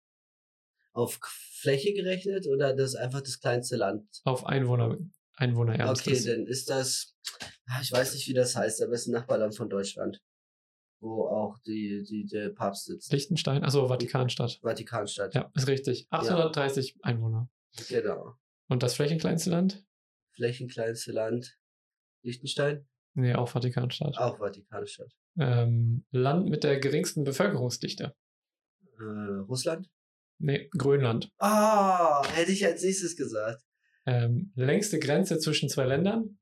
auf Fläche gerechnet oder das einfach das kleinste Land? Auf Einwohnerärmstes. Okay, dann ist das, ich weiß nicht, wie das heißt, aber es ist ein Nachbarland von Deutschland, wo auch der Papst sitzt. Liechtenstein, also Vatikanstadt. Vatikanstadt. Ja, ist richtig. 830 Einwohner. Genau. Und das flächenkleinste Land? Flächenkleinste Land Liechtenstein? Nee, auch Vatikanstadt. Auch Vatikanstadt. Land mit der geringsten Bevölkerungsdichte? Russland? Nee, Grönland. Ah, hätte ich als nächstes gesagt. Längste Grenze zwischen zwei Ländern?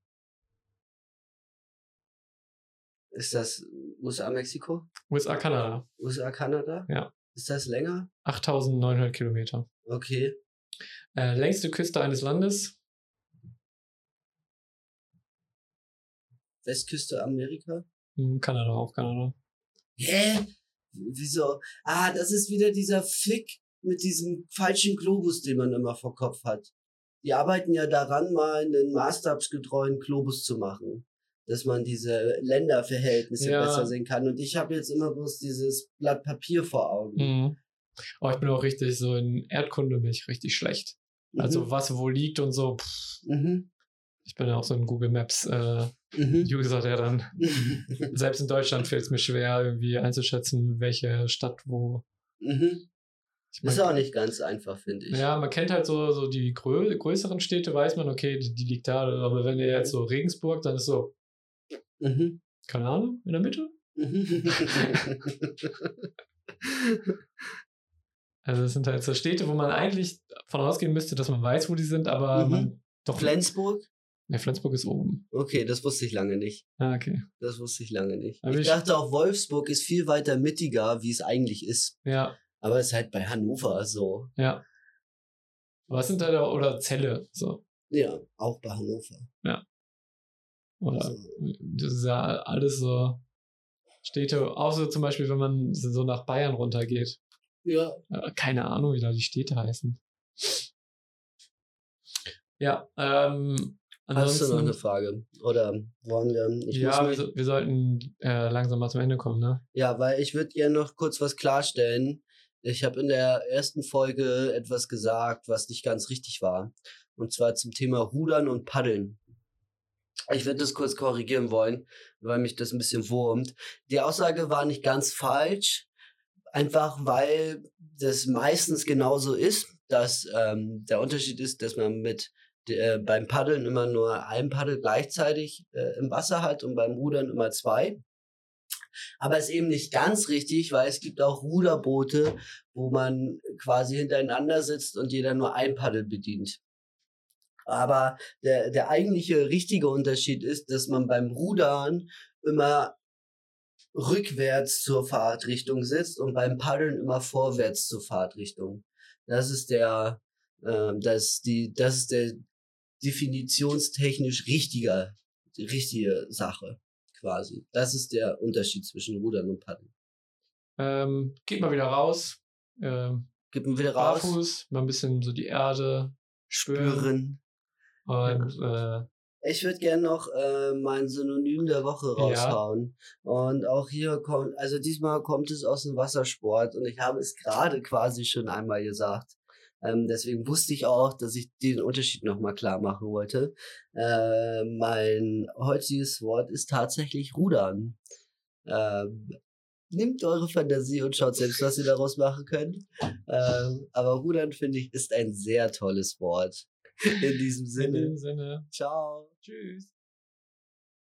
Ist das USA-Mexiko? USA-Kanada. USA-Kanada? Ja. Ist das länger? 8.900 Kilometer. Okay. Längste Küste eines Landes? Westküste Amerika? Kanada, auch Kanada. Hä? Wieso? Ah, das ist wieder dieser Fick mit diesem falschen Globus, den man immer vor Kopf hat. Die arbeiten ja daran, mal einen maßstabsgetreuen Globus zu machen, dass man diese Länderverhältnisse besser sehen kann. Und ich habe jetzt immer bloß dieses Blatt Papier vor Augen. Mhm. Oh, ich bin auch richtig so in Erdkunde bin ich richtig schlecht. Mhm. Also was wo liegt und so. Mhm. Ich bin ja auch so ein Google Maps User, der dann selbst in Deutschland fällt es mir schwer, irgendwie einzuschätzen, welche Stadt wo. Mhm. Das ist auch nicht ganz einfach, finde ich. Ja, man kennt halt so die größeren Städte, weiß man, okay, die liegt da. Aber wenn ihr jetzt so Regensburg, dann ist so, keine Ahnung, in der Mitte. Also es sind halt so Städte, wo man eigentlich von ausgehen müsste, dass man weiß, wo die sind, aber man doch... Flensburg? Ja, Flensburg ist oben. Okay, das wusste ich lange nicht. Ah, okay. Das wusste ich lange nicht. Aber ich dachte auch, Wolfsburg ist viel weiter mittiger, wie es eigentlich ist. Ja. Aber es ist halt bei Hannover so. Ja. Was sind da, oder Celle, so. Ja, auch bei Hannover. Ja. Oder also, das ist ja alles so Städte, außer zum Beispiel, wenn man so nach Bayern runtergeht. Ja. Keine Ahnung, wie da die Städte heißen. Ja, Hast du noch eine Frage? Oder wollen wir... Wir sollten langsam mal zum Ende kommen, ne? Ja, weil ich würde gerne noch kurz was klarstellen. Ich habe in der ersten Folge etwas gesagt, was nicht ganz richtig war. Und zwar zum Thema Rudern und Paddeln. Ich würde das kurz korrigieren wollen, weil mich das ein bisschen wurmt. Die Aussage war nicht ganz falsch, einfach weil das meistens genauso ist, dass der Unterschied ist, dass man beim Paddeln immer nur ein Paddel gleichzeitig im Wasser hat und beim Rudern immer zwei. Aber ist eben nicht ganz richtig, weil es gibt auch Ruderboote, wo man quasi hintereinander sitzt und jeder nur ein Paddel bedient. Aber der eigentliche richtige Unterschied ist, dass man beim Rudern immer rückwärts zur Fahrtrichtung sitzt und beim Paddeln immer vorwärts zur Fahrtrichtung. Das ist der definitionstechnisch richtige Sache quasi. Das ist der Unterschied zwischen Rudern und Paddeln. Geht mal wieder raus. Geht mal wieder raus. Barfuß, mal ein bisschen so die Erde spüren. Und ich würde gerne noch mein Synonym der Woche raushauen. Ja. Und auch hier diesmal kommt es aus dem Wassersport und ich habe es gerade quasi schon einmal gesagt. Deswegen wusste ich auch, dass ich den Unterschied nochmal klar machen wollte. Mein heutiges Wort ist tatsächlich Rudern. Nehmt eure Fantasie und schaut selbst, was ihr daraus machen könnt. Aber Rudern, finde ich, ist ein sehr tolles Wort. In diesem Sinne. Ciao. Tschüss.